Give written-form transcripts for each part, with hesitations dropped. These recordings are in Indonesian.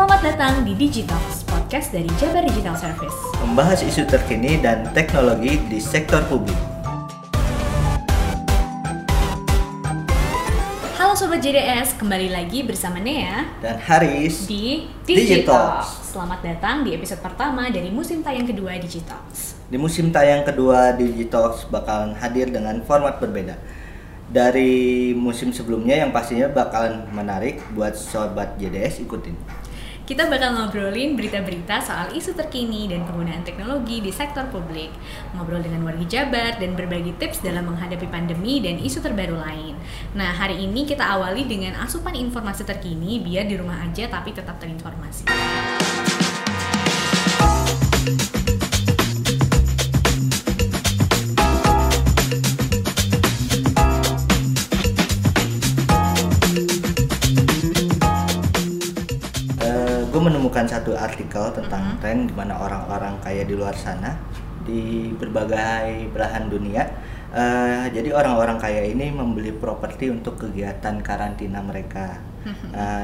Selamat datang di DigiTalks, podcast dari Jabar Digital Service. Membahas isu terkini dan teknologi di sektor publik. Halo Sobat JDS, kembali lagi bersama Nea dan Harits di DigiTalks. Selamat datang di episode pertama dari musim tayang kedua DigiTalks. Di musim tayang kedua DigiTalks bakalan hadir dengan format berbeda dari musim sebelumnya yang pastinya bakalan menarik buat Sobat JDS ikutin. Kita bakal ngobrolin berita-berita soal isu terkini dan penggunaan teknologi di sektor publik, ngobrol dengan warga Jabar dan berbagi tips dalam menghadapi pandemi dan isu terbaru lain. Nah, hari ini kita awali dengan asupan informasi terkini biar di rumah aja tapi tetap terinformasi. Menemukan satu artikel tentang tren di mana orang-orang kaya di luar sana di berbagai belahan dunia. Jadi orang-orang kaya ini membeli properti untuk kegiatan karantina mereka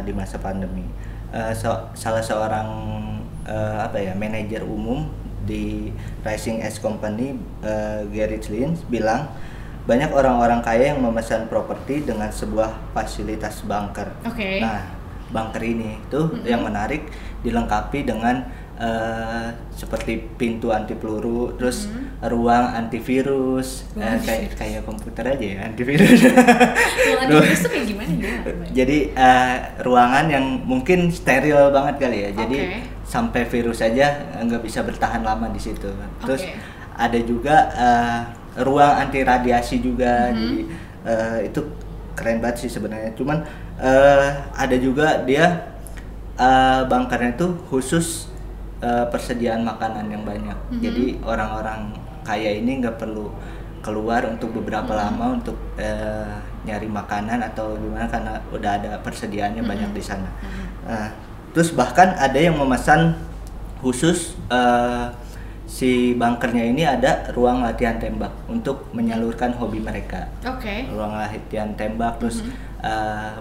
di masa pandemi. Salah seorang manajer umum di Rising S Company, Gary Schlintz, bilang banyak orang-orang kaya yang memesan properti dengan sebuah fasilitas bunker. Okay. Nah, bunker ini tuh yang menarik dilengkapi dengan seperti pintu anti peluru, terus ruang antivirus, kayak komputer aja ya antivirus. Ruang antivirus tuh kayak gimana ya? Jadi ruangan yang mungkin steril banget kali ya. Jadi sampai virus aja nggak bisa bertahan lama di situ. Terus ada juga ruang anti radiasi juga. Jadi itu keren banget sih sebenarnya. Cuman ada juga dia bunkernya itu khusus persediaan makanan yang banyak. Jadi orang-orang kaya ini nggak perlu keluar untuk beberapa lama untuk nyari makanan atau gimana karena udah ada persediaannya banyak di sana. Terus bahkan ada yang memesan khusus si bunkernya ini ada ruang latihan tembak untuk menyalurkan hobi mereka. Ruang latihan tembak, terus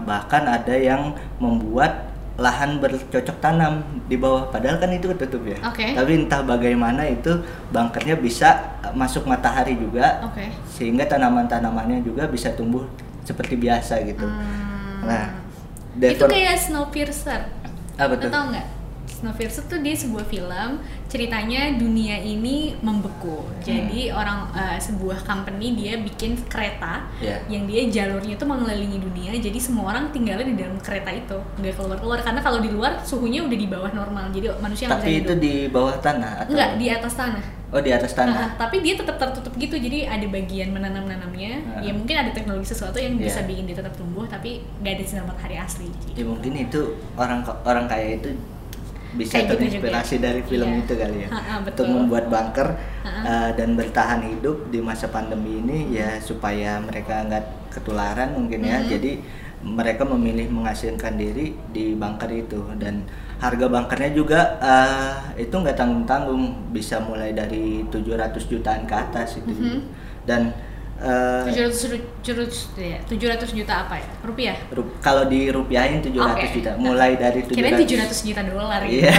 bahkan ada yang membuat lahan bercocok tanam di bawah, padahal kan itu tertutup ya. Tapi entah bagaimana itu bunkernya bisa masuk matahari juga, sehingga tanaman-tanamannya juga bisa tumbuh seperti biasa gitu. Nah, itu kayak Snowpiercer. Lo tau nggak? Snowpiercer tuh dia sebuah film, ceritanya dunia ini membeku. Jadi sebuah company dia bikin kereta yang dia jalurnya tuh mengelilingi dunia. Jadi semua orang tinggalnya di dalam kereta itu, nggak keluar-keluar karena kalau di luar suhunya udah di bawah normal. Jadi manusia nggak bisa hidup. Tapi itu di bawah tanah atau? Nggak, di atas tanah. Oh, di atas tanah. Tapi dia tetap tertutup gitu. Jadi ada bagian menanam-nanamnya. Ya mungkin ada teknologi sesuatu yang bisa bikin dia tetap tumbuh, tapi nggak ada sinar matahari asli. Gitu. Ya mungkin itu orang kaya itu bisa terinspirasi dari film itu kali ya. Untuk membuat bunker dan bertahan hidup di masa pandemi ini ya, supaya mereka nggak ketularan mungkin ya. Jadi mereka memilih mengasingkan diri di bunker itu, dan harga bunkernya juga itu nggak tanggung-tanggung, bisa mulai dari 700 jutaan ke atas itu. Dan 700 juta apa ya? Rupiah? Kalau dirupiahin 700 juta, mulai dari 700 kira 700 juta dolar gitu. Iya.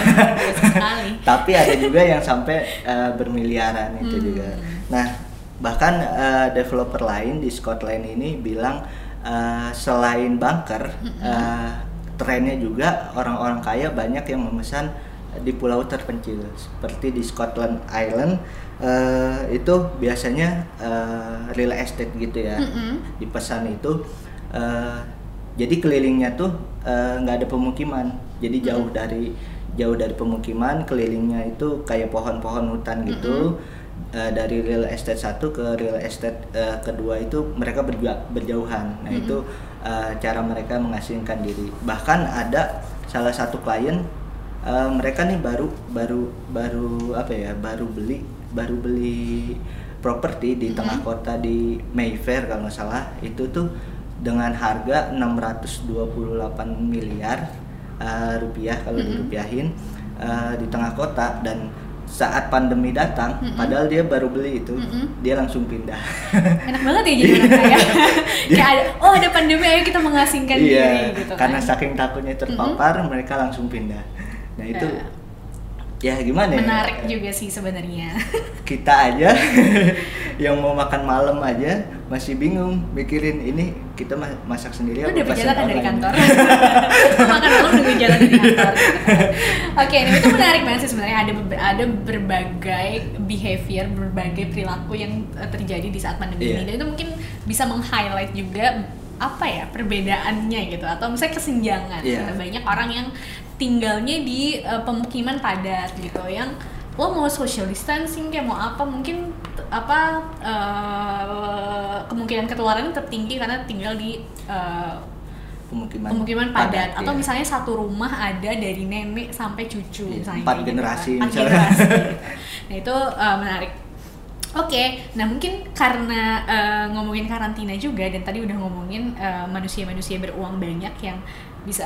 Tapi ada juga yang sampai bermiliaran itu juga. Nah, bahkan developer lain di Scotland ini bilang selain bunker, trennya juga orang-orang kaya banyak yang memesan di pulau terpencil seperti di Scotland Island. Itu biasanya real estate gitu ya, dipesan itu. Jadi kelilingnya tuh nggak ada pemukiman, jadi jauh dari pemukiman, kelilingnya itu kayak pohon-pohon hutan gitu. Dari real estate satu ke real estate kedua itu mereka berjauhan. Nah, itu cara mereka mengasingkan diri. Bahkan ada salah satu klien, mereka nih baru beli properti di tengah kota di Mayfair kalau nggak salah, itu tuh dengan harga 628 miliar rupiah kalau dirupiahin di tengah kota, dan saat pandemi datang, padahal dia baru beli itu, dia langsung pindah. Enak banget ya jadi orang kaya. Kayak ada pandemi, ayo kita mengasingkan diri gitu. Karena saking takutnya terpapar, mereka langsung pindah. Nah itu ya gimana ya? Menarik juga sih sebenarnya. Kita aja yang mau makan malam aja masih bingung mikirin ini kita masak sendiri apa pesan online. Udah berjalan dari kantor. Makan malam udah berjalan dari kantor. Oke, itu menarik banget sih sebenarnya, ada berbagai behavior, berbagai perilaku yang terjadi di saat pandemi ini. Dan itu mungkin bisa meng-highlight juga apa ya perbedaannya gitu, atau misalnya kesenjangan. Banyak orang yang tinggalnya di pemukiman padat gitu, yang lo mau social distancing kayak mau apa, mungkin kemungkinan ketularannya tertinggi karena tinggal di pemukiman padat atau misalnya satu rumah ada dari nenek sampai cucu, misalnya 4 generasi. Nah itu menarik. Oke, nah mungkin karena ngomongin karantina juga, dan tadi udah ngomongin manusia-manusia beruang banyak yang bisa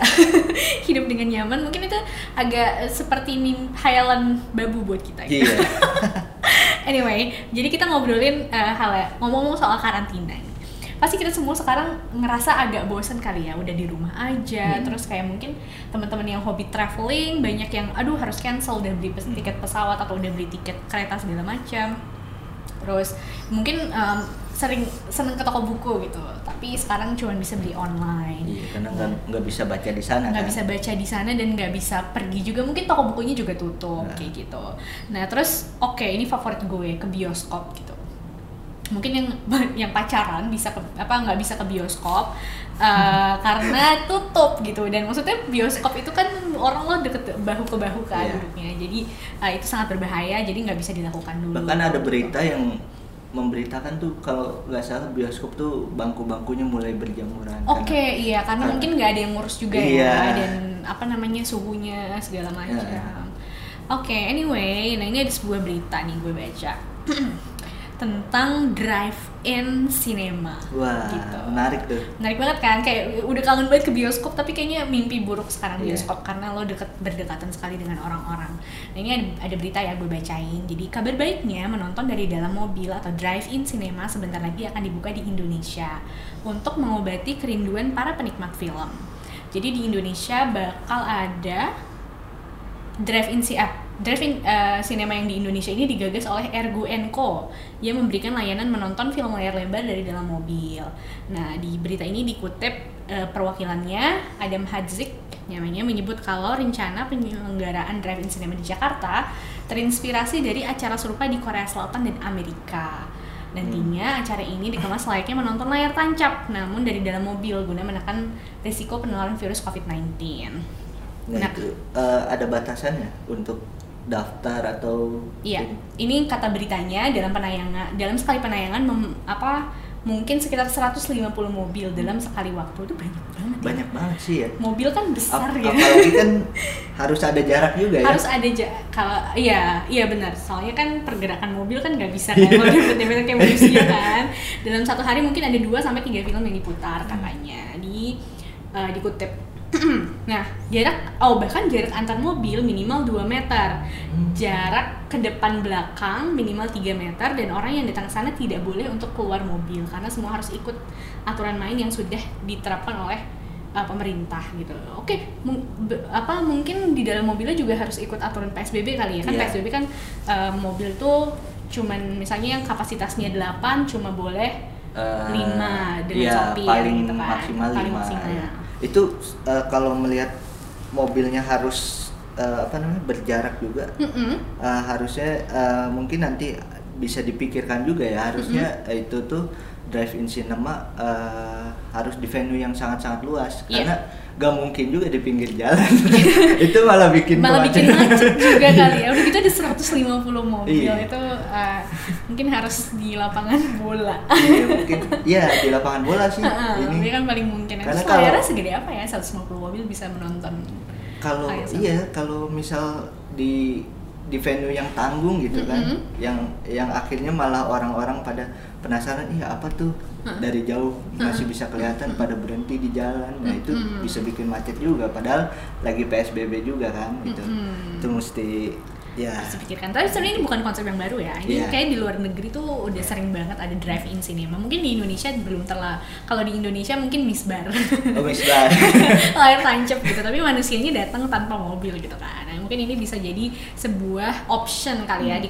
hidup dengan nyaman, mungkin itu agak seperti hayalan babu buat kita gitu. Yeah. Anyway, jadi kita ngobrolin ngomong-ngomong soal karantina. Pasti kita semua sekarang ngerasa agak bosen kali ya, udah di rumah aja. Terus kayak mungkin teman-teman yang hobi traveling banyak yang aduh harus cancel, udah beli tiket pesawat atau udah beli tiket kereta segala macam. Terus mungkin sering seneng ke toko buku gitu, tapi sekarang cuma bisa beli online. Iya, karena nggak bisa baca di sana. Nggak bisa baca di sana dan nggak bisa pergi juga, mungkin toko bukunya juga tutup kayak gitu. Nah terus ini favorit gue, ke bioskop gitu. Mungkin yang pacaran bisa nggak bisa ke bioskop karena tutup gitu, dan maksudnya bioskop itu kan orang lo deket bahu ke bahu kan duduknya, jadi itu sangat berbahaya, jadi nggak bisa dilakukan dulu. Bahkan ada berita yang memberitakan tuh kalau nggak salah bioskop tuh bangku-bangkunya mulai berjamuran. Iya, karena mungkin nggak ada yang ngurus juga ya, dan suhunya segala macam. Anyway, nah ini ada sebuah berita nih gue baca tentang drive-in cinema. Wah, gitu. Menarik tuh. Menarik banget kan, kayak udah kangen banget ke bioskop, tapi kayaknya mimpi buruk sekarang bioskop karena lo berdekatan sekali dengan orang-orang. Nah ini ada berita ya gue bacain. Jadi kabar baiknya, menonton dari dalam mobil atau drive-in cinema sebentar lagi akan dibuka di Indonesia untuk mengobati kerinduan para penikmat film. Jadi di Indonesia bakal ada drive-in cinema yang di Indonesia ini digagas oleh Ergo Enko yang memberikan layanan menonton film layar lebar dari dalam mobil. Nah, di berita ini dikutip perwakilannya Adam Hadzic namanya, menyebut kalau rencana penyelenggaraan drive-in cinema di Jakarta terinspirasi dari acara serupa di Korea Selatan dan Amerika. Nantinya acara ini dikemas layaknya menonton layar tancap, namun dari dalam mobil guna menekan risiko penularan virus COVID-19. Nah, itu ada batasannya untuk daftar atau ini kata beritanya dalam sekali penayangan mungkin sekitar 150 mobil dalam sekali waktu. Itu banyak banget sih ya, mobil kan besar ya, apalagi kan harus ada jarak juga ya, harus ada kalau iya benar, soalnya kan pergerakan mobil kan nggak bisa kalau ribet-ribet kayak manusia kan. Dalam satu hari mungkin ada 2-3 film yang diputar katanya, dikutip. Nah, bahkan jarak antar mobil minimal 2 meter, jarak ke depan belakang minimal 3 meter, dan orang yang datang sana tidak boleh untuk keluar mobil karena semua harus ikut aturan main yang sudah diterapkan oleh pemerintah gitu. Mungkin di dalam mobilnya juga harus ikut aturan PSBB kali ya kan. PSBB kan mobil tuh cuman misalnya yang kapasitasnya 8 cuma boleh 5 dengan sopir paling gitu kan, maksimal 5 ya. Itu kalau melihat mobilnya harus berjarak juga, harusnya mungkin nanti bisa dipikirkan juga ya, harusnya itu tuh drive-in cinema harus di venue yang sangat-sangat luas karena gak mungkin juga di pinggir jalan. Itu malah bikin macet juga kali ya. Udah gitu ada 150 mobil itu mungkin harus di lapangan bola. Iya mungkin, di lapangan bola sih. Ini kan paling mungkin. Karena layarnya segede apa ya, 150 mobil bisa menonton. Kalau misal di venue yang tanggung gitu kan, yang akhirnya malah orang-orang pada penasaran, apa tuh dari jauh masih bisa kelihatan, pada berhenti di jalan. Nah itu bisa bikin macet juga, padahal lagi PSBB juga kan gitu. Itu mesti harus dipikirkan. Tapi sebenarnya ini bukan konsep yang baru ya. Ini kayak di luar negeri tuh udah sering banget ada drive-in cinema. Mungkin di Indonesia belum terlalu. Kalau di Indonesia mungkin misbar. Oh, misbar. Layar tancap gitu. Tapi manusianya datang tanpa mobil gitu kan. Nah, mungkin ini bisa jadi sebuah option kali ya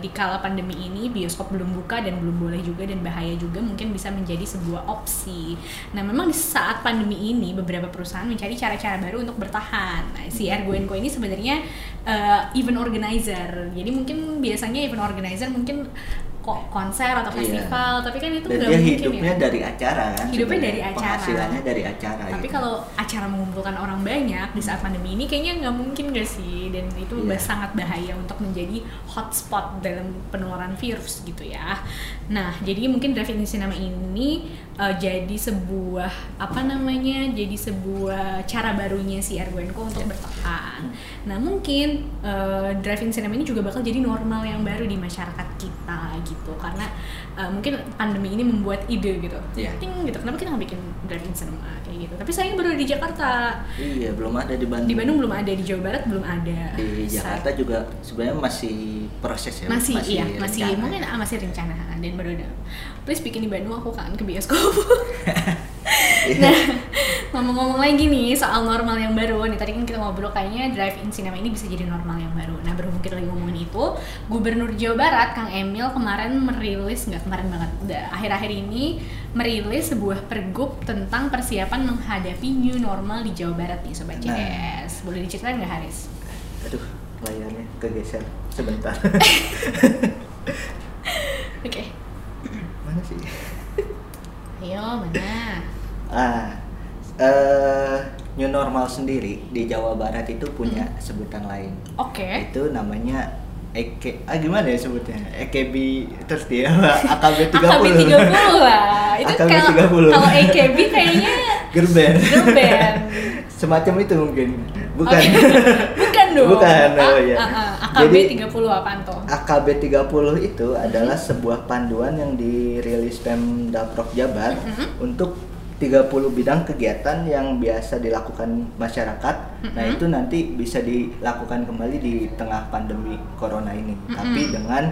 dikala pandemi ini bioskop belum buka dan belum boleh juga dan bahaya juga, mungkin bisa menjadi sebuah opsi. Nah, memang di saat pandemi ini beberapa perusahaan mencari cara-cara baru untuk bertahan. Nah, si Ergo Enko ini sebenarnya event organizer. Jadi mungkin biasanya event organizer mungkin konser atau festival, tapi kan itu nggak mungkin hidupnya ya. Dari acara kan? Hidupnya dari acara. Penghasilannya dari acara. Tapi gitu. Kalau acara mengumpulkan orang banyak di saat pandemi ini kayaknya nggak mungkin nggak sih? Dan itu sangat bahaya untuk menjadi hotspot dalam penularan virus gitu ya. Nah, jadi mungkin drive-in cinema ini jadi sebuah jadi sebuah cara barunya si Ergo Enko untuk bertahan. Nah, mungkin drive-in cinema ini juga bakal jadi normal yang baru di masyarakat kita gitu. Karena mungkin pandemi ini membuat ide gitu. Gitu. Kenapa kita nggak bikin drive-in cinema kayak gitu? Tapi sayang baru di Jakarta. Iya, belum ada di Bandung. Di Bandung belum ada, di Jawa Barat belum ada. Di Jakarta juga sebenarnya masih proses ya. Masih rencana dan baru ada. Please bikin di Bandung, aku kangen ke bioskop. Nah, ngomong-ngomong lagi nih soal normal yang baru nih, tadi kan kita ngobrol kayaknya drive-in cinema ini bisa jadi normal yang baru. Nah, berhubung kita lagi ngomongin itu, Gubernur Jawa Barat Kang Emil akhir-akhir ini merilis sebuah pergub tentang persiapan menghadapi new normal di Jawa Barat nih Sobat CS. Boleh diceritain nggak, Haris? Aduh, layarnya kegeser sebentar. Oke. Mana sih? Ayo, mana? New normal sendiri di Jawa Barat itu punya sebutan lain. Oke. Itu namanya gimana ya sebutnya? AKB30 ya, AKB30. AKB30 lah. Itu kalau AKB kayaknya gerben. Semacam itu mungkin. Bukan. Bukan dong. Bukan. AKB30 apaan tuh? AKB30 itu adalah sebuah panduan yang dirilis Pemda Prof Jabar untuk 30 bidang kegiatan yang biasa dilakukan masyarakat. Nah, itu nanti bisa dilakukan kembali di tengah pandemi corona ini. Tapi dengan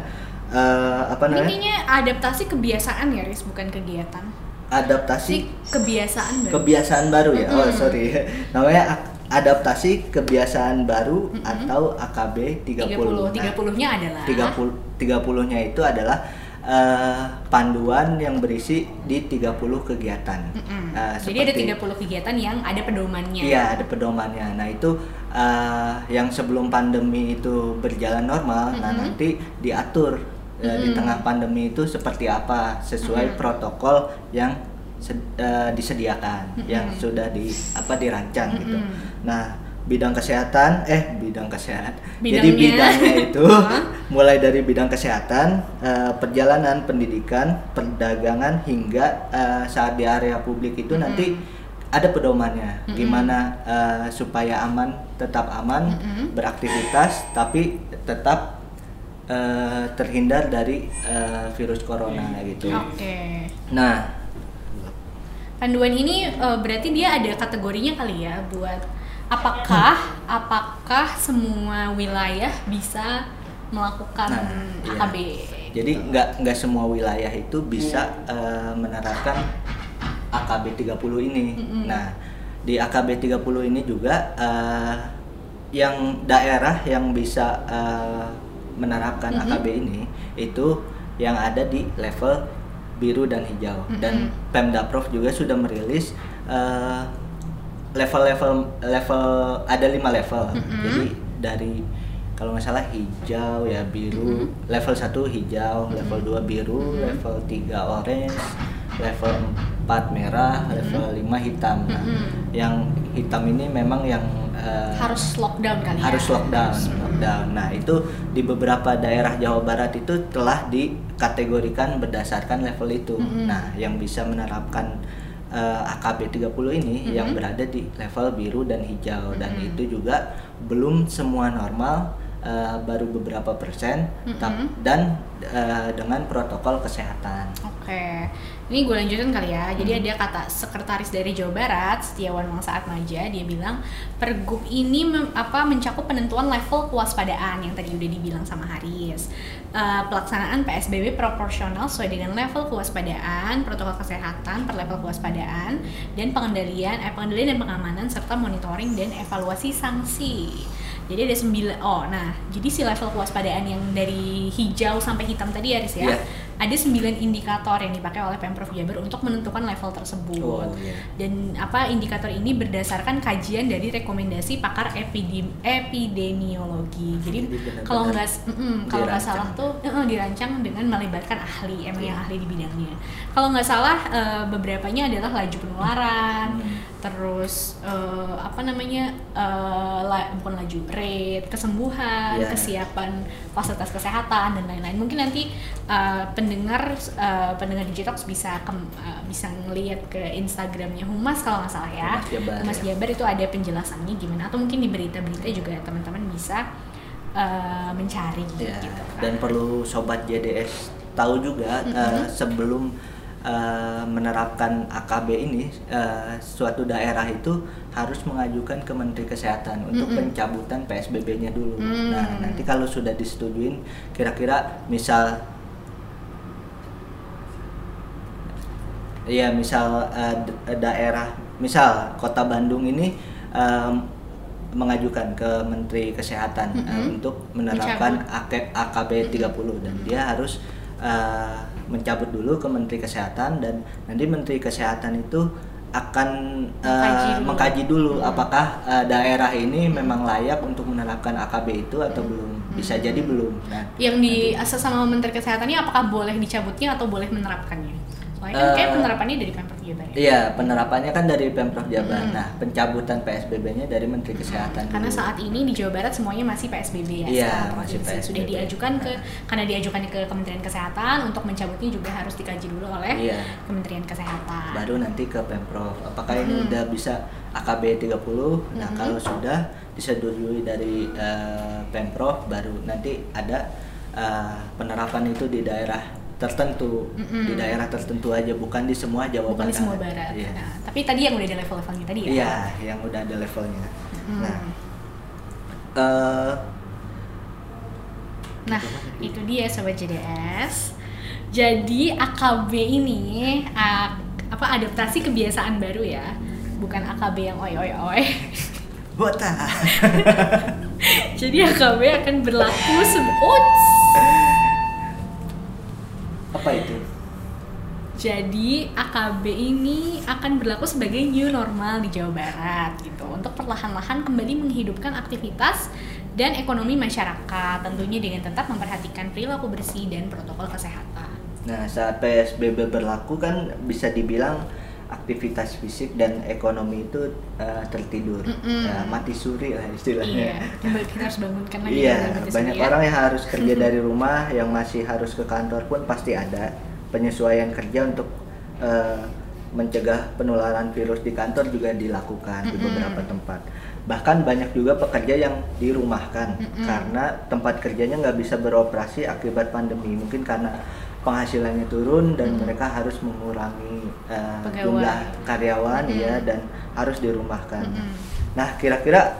Intinya adaptasi kebiasaan ya, Riz, bukan kegiatan. Adaptasi kebiasaan baru. Kebiasaan baru ya. Oh, sorry. Namanya adaptasi kebiasaan baru atau AKB 30. 30-nya adalah 30-nya itu adalah panduan yang berisi di 30 kegiatan. Jadi ada 30 kegiatan yang ada pedomannya. Iya, ada pedomannya. Nah, itu yang sebelum pandemi itu berjalan normal, nah nanti diatur di tengah pandemi itu seperti apa sesuai protokol yang disediakan, yang sudah dirancang gitu. Nah, bidangnya itu mulai dari bidang kesehatan, perjalanan, pendidikan, perdagangan hingga saat di area publik itu nanti ada pedomannya gimana supaya tetap aman beraktivitas tapi tetap terhindar dari virus corona gitu. Okay. Nah, panduan ini berarti dia ada kategorinya kali ya buat apakah semua wilayah bisa melakukan AKB? Jadi nggak semua wilayah itu bisa menerapkan AKB 30 ini. Nah, di AKB 30 ini juga yang daerah yang bisa menerapkan AKB ini itu yang ada di level biru dan hijau. Dan Pemda Prof juga sudah merilis level ada 5 level. Jadi dari kalau nggak salah hijau ya biru, level 1 hijau, level 2 biru, level 3 orange, level 4 merah, level 5 hitam. Nah, yang hitam ini memang yang harus lockdown kali ya. Harus lockdown. Nah, itu di beberapa daerah Jawa Barat itu telah dikategorikan berdasarkan level itu. Nah, yang bisa menerapkan AKB 30 ini yang berada di level biru dan hijau, dan itu juga belum semua normal, baru beberapa persen, dan dengan protokol kesehatan. Oke. Ini gue lanjutin kali ya. Jadi ada kata sekretaris dari Jawa Barat, Setiawan Wangsaatmaja, dia bilang pergub ini mencakup penentuan level kewaspadaan yang tadi udah dibilang sama Haris. Pelaksanaan PSBB proporsional sesuai dengan level kewaspadaan, protokol kesehatan per level kewaspadaan, dan pengendalian dan pengamanan serta monitoring dan evaluasi sanksi. Jadi ada 9. Oh, nah, jadi si level kewaspadaan yang dari hijau sampai hitam tadi ya, Haris ya. Yeah. Ada 9 indikator yang dipakai oleh Pemprov Jabar untuk menentukan level tersebut. Oh, yeah. Dan indikator ini berdasarkan kajian dari rekomendasi pakar epidemiologi. Jadi kalau nggak salah tuh dirancang dengan melibatkan ahli, yang ahli di bidangnya. Kalau nggak salah beberapanya adalah laju penularan, terus rate kesembuhan, kesiapan fasilitas kesehatan dan lain-lain. Mungkin nanti pendengar DigiTalks bisa ngelihat ke Instagramnya Humas kalau nggak salah ya, Humas Jabar itu ada penjelasannya gimana, atau mungkin di berita-berita juga teman-teman bisa mencari gitu kan. Dan perlu sobat JDS tahu juga sebelum menerapkan AKB ini, suatu daerah itu harus mengajukan ke Menteri Kesehatan untuk pencabutan PSBB-nya dulu. Nah, nanti kalau sudah disetujuin, kira-kira misal Kota Bandung ini mengajukan ke Menteri Kesehatan untuk menerapkan AKB 30, dan dia harus mencabut dulu ke Menteri Kesehatan, dan nanti Menteri Kesehatan itu akan mengkaji dulu apakah daerah ini memang layak untuk menerapkan AKB itu atau belum. Bisa jadi belum. Nah, yang diasas sama Menteri Kesehatan ini apakah boleh dicabutnya atau boleh menerapkannya? Soalnya kan kayak penerapannya dari Pemprov Jabar ya? Iya, penerapannya kan dari Pemprov Jabar. Nah, pencabutan PSBB-nya dari Menteri Kesehatan. Karena dulu. Saat ini di Jawa Barat semuanya masih PSBB ya? Iya, masih PSBB. Sudah diajukan ke Kementerian Kesehatan, untuk mencabutnya juga harus dikaji dulu oleh Kementerian Kesehatan. Baru nanti ke Pemprov, apakah ini udah bisa AKB 30, nah kalau sudah disetujui dari Pemprov, baru nanti ada penerapan itu di daerah tertentu, di daerah tertentu aja, bukan di semua Jawa Barat. Bukan di semua Barat. Yeah. Nah, tapi tadi yang udah ada level-levelnya tadi ya? Iya, yeah, yang udah ada levelnya. Nah, itu dia Sobat JDS. Jadi AKB ini adaptasi kebiasaan baru ya, bukan AKB yang oi-oi-oi. Botak. Jadi AKB akan berlaku apa itu? Jadi AKB ini akan berlaku sebagai new normal di Jawa Barat gitu, untuk perlahan-lahan kembali menghidupkan aktivitas dan ekonomi masyarakat, tentunya dengan tetap memperhatikan perilaku bersih dan protokol kesehatan. Nah, saat PSBB berlaku kan bisa dibilang aktivitas fisik dan ekonomi itu tertidur, mati suri lah istilahnya. Iya, kita harus bangunkan lagi. Iya, banyak orang yang harus kerja dari rumah, yang masih harus ke kantor pun pasti ada. Penyesuaian kerja untuk mencegah penularan virus di kantor juga dilakukan di beberapa tempat. Bahkan banyak juga pekerja yang dirumahkan karena tempat kerjanya nggak bisa beroperasi akibat pandemi. Mungkin karena penghasilannya turun dan mereka harus mengurangi jumlah karyawan dan harus dirumahkan. Nah, kira-kira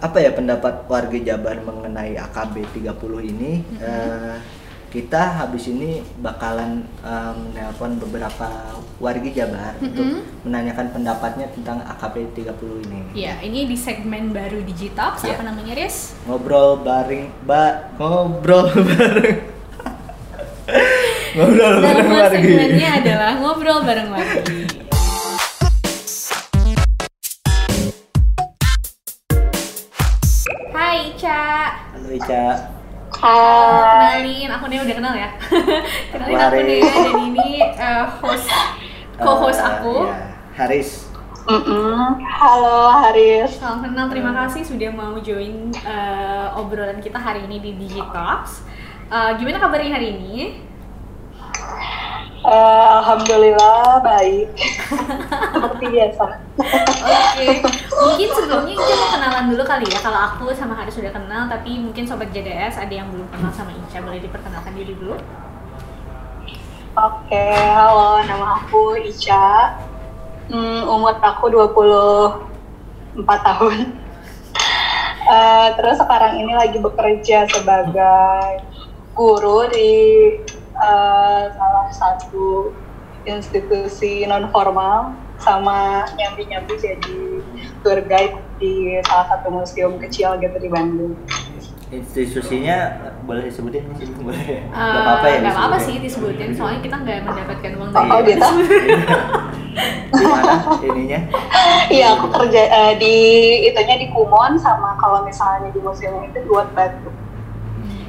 apa ya pendapat warga Jabar mengenai AKB 30 ini? Kita habis ini bakalan menelpon beberapa warga Jabar untuk menanyakan pendapatnya tentang AKB 30 ini. Iya, ini di segmen baru DigiTalks, apa namanya, Riz? Ngobrol bareng wargi. Hai Ica. Halo Ica. Kenalin, aku Nea udah kenal ya. Kenalin aku Nea, dan ini co-host aku. Haris. Halo Haris. Salam kenal, terima kasih sudah mau join obrolan kita hari ini di DigiTalks. Gimana kabarnya hari ini? Alhamdulillah baik, seperti biasa. Oke. Mungkin sebelumnya Ica mau kenalan dulu kali ya. Kalau aku sama Haris sudah kenal, tapi mungkin Sobat JDS ada yang belum kenal sama Ica, boleh diperkenalkan diri dulu? Oke, halo, nama aku Ica. Umur aku 24 tahun. Terus sekarang ini lagi bekerja sebagai guru di salah satu institusi non formal, sama nyambi-nyambi jadi tour guide di salah satu museum kecil gitu di Bandung. Institusinya boleh disebutin sih, boleh ya? Gak apa-apa ya? Gak apa-apa sih disebutin, soalnya kita nggak mendapatkan uang dari itu. Oh gitu? Gimana ininya? Iya, aku kerja di itunya di Kumon, sama kalau misalnya di museum itu di Wat Batu.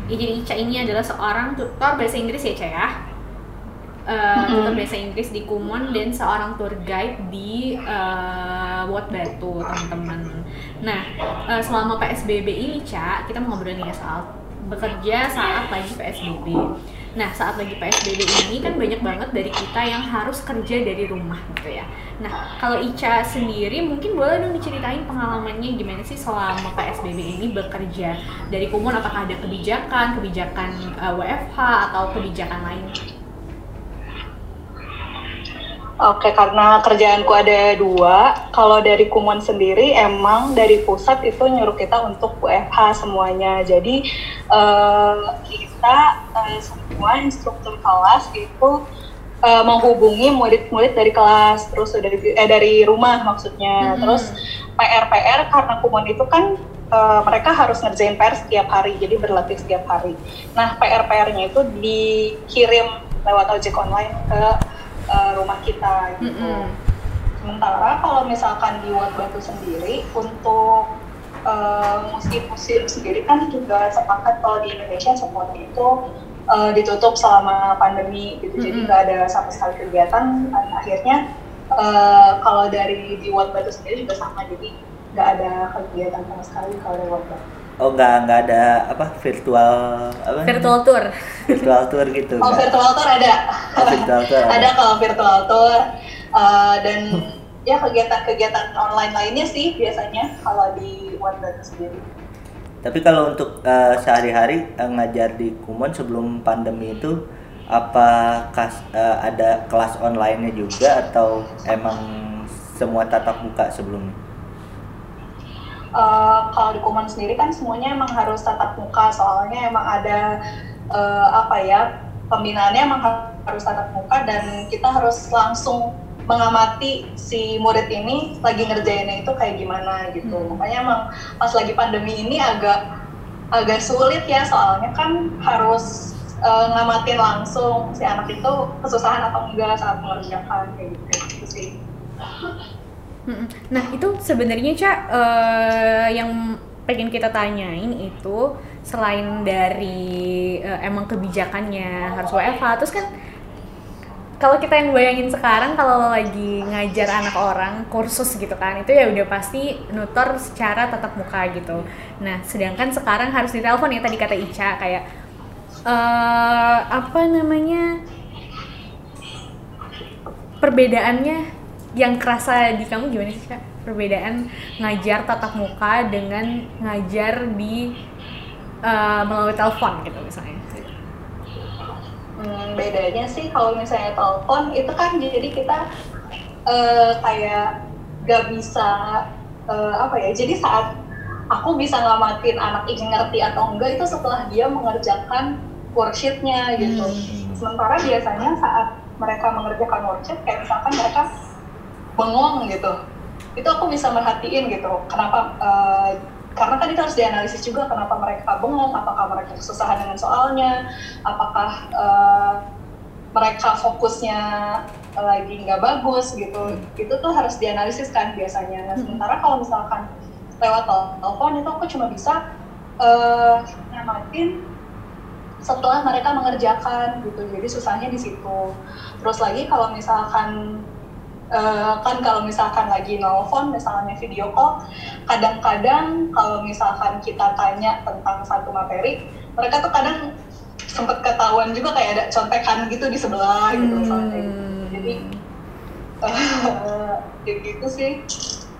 Ya, jadi Ica ini adalah seorang tutor bahasa Inggris ya, Ica ya? Tutor bahasa Inggris di Kumon dan seorang tour guide di Wat Batu, teman-teman. Nah, selama PSBB ini, Ca, kita mau ngobrol nih ya soal bekerja saat lagi PSBB. Nah, saat lagi PSBB ini kan banyak banget dari kita yang harus kerja dari rumah gitu ya. Nah, kalau Ica sendiri mungkin boleh dong diceritain pengalamannya gimana sih selama PSBB ini bekerja dari Kumon, apakah ada kebijakan WFH atau kebijakan lain? Oke, karena kerjaanku ada dua, kalau dari Kumon sendiri emang dari pusat itu nyuruh kita untuk WFH semuanya. Jadi kita semua instruktur kelas itu menghubungi murid-murid dari kelas, terus dari rumah maksudnya. Terus PR-PR karena Kumon itu kan mereka harus ngerjain PR setiap hari, jadi berlatih setiap hari. Nah, PR-PR-nya itu dikirim lewat ojek online ke rumah kita gitu. Sementara kalau misalkan di Wat Batu sendiri untuk museum sendiri kan juga sepakat kalau di Indonesia semuanya itu ditutup selama pandemi gitu. Jadi nggak ada sama sekali kegiatan, dan akhirnya kalau dari di Wat Batu sendiri juga sama, jadi nggak ada kegiatan sama sekali kalau di Wat Batu. Oh, nggak ada apa virtual tour virtual tour gitu. Oh, virtual tour ada. Oh, virtual tour ada kalau virtual tour dan ya kegiatan-kegiatan online lainnya sih biasanya kalau di Wat Batu sendiri. Tapi kalau untuk sehari-hari ngajar di Kumon sebelum pandemi itu apakah ada kelas online-nya juga atau emang semua tatap muka sebelumnya? Kalau di Kumon sendiri kan semuanya emang harus tatap muka, soalnya emang ada pembinaannya emang harus tatap muka, dan kita harus langsung mengamati si murid ini lagi ngerjainnya itu kayak gimana gitu. Makanya emang pas lagi pandemi ini agak sulit ya, soalnya kan harus ngamatin langsung si anak itu kesusahan atau enggak saat mengerjakan kayak gitu sih. Nah, itu sebenarnya, Ca, yang pengen kita tanyain itu selain dari emang kebijakannya harus WFH, terus kan kalau kita yang bayangin sekarang kalau lagi ngajar anak orang kursus gitu kan, itu ya udah pasti nutor secara tatap muka gitu. Nah, sedangkan sekarang harus ditelepon ya, tadi kata Ica kayak perbedaannya yang kerasa di kamu gimana sih, Kak? Perbedaan ngajar tatap muka dengan ngajar di melalui telepon gitu misalnya. Bedanya sih kalau misalnya telepon itu kan jadi kita kayak gak bisa jadi saat aku bisa ngamatin anak ini ngerti atau enggak itu setelah dia mengerjakan worksheet-nya gitu. Sementara biasanya saat mereka mengerjakan worksheet kayak misalkan mereka bengong gitu, itu aku bisa merhatiin gitu kenapa, karena kan itu harus dianalisis juga kenapa mereka bengong, apakah mereka kesusahan dengan soalnya, apakah mereka fokusnya lagi nggak bagus gitu. Itu tuh harus dianalisis kan biasanya. Nah, sementara kalau misalkan lewat telepon itu aku cuma bisa nyamatin setelah mereka mengerjakan gitu, jadi susahnya di situ. Terus lagi kalau misalkan kalau misalkan lagi nelfon, misalnya video call, kadang-kadang kalau misalkan kita tanya tentang satu materi, mereka tuh kadang sempat ketahuan juga kayak ada contekan gitu di sebelah gitu misalnya. Jadi gitu sih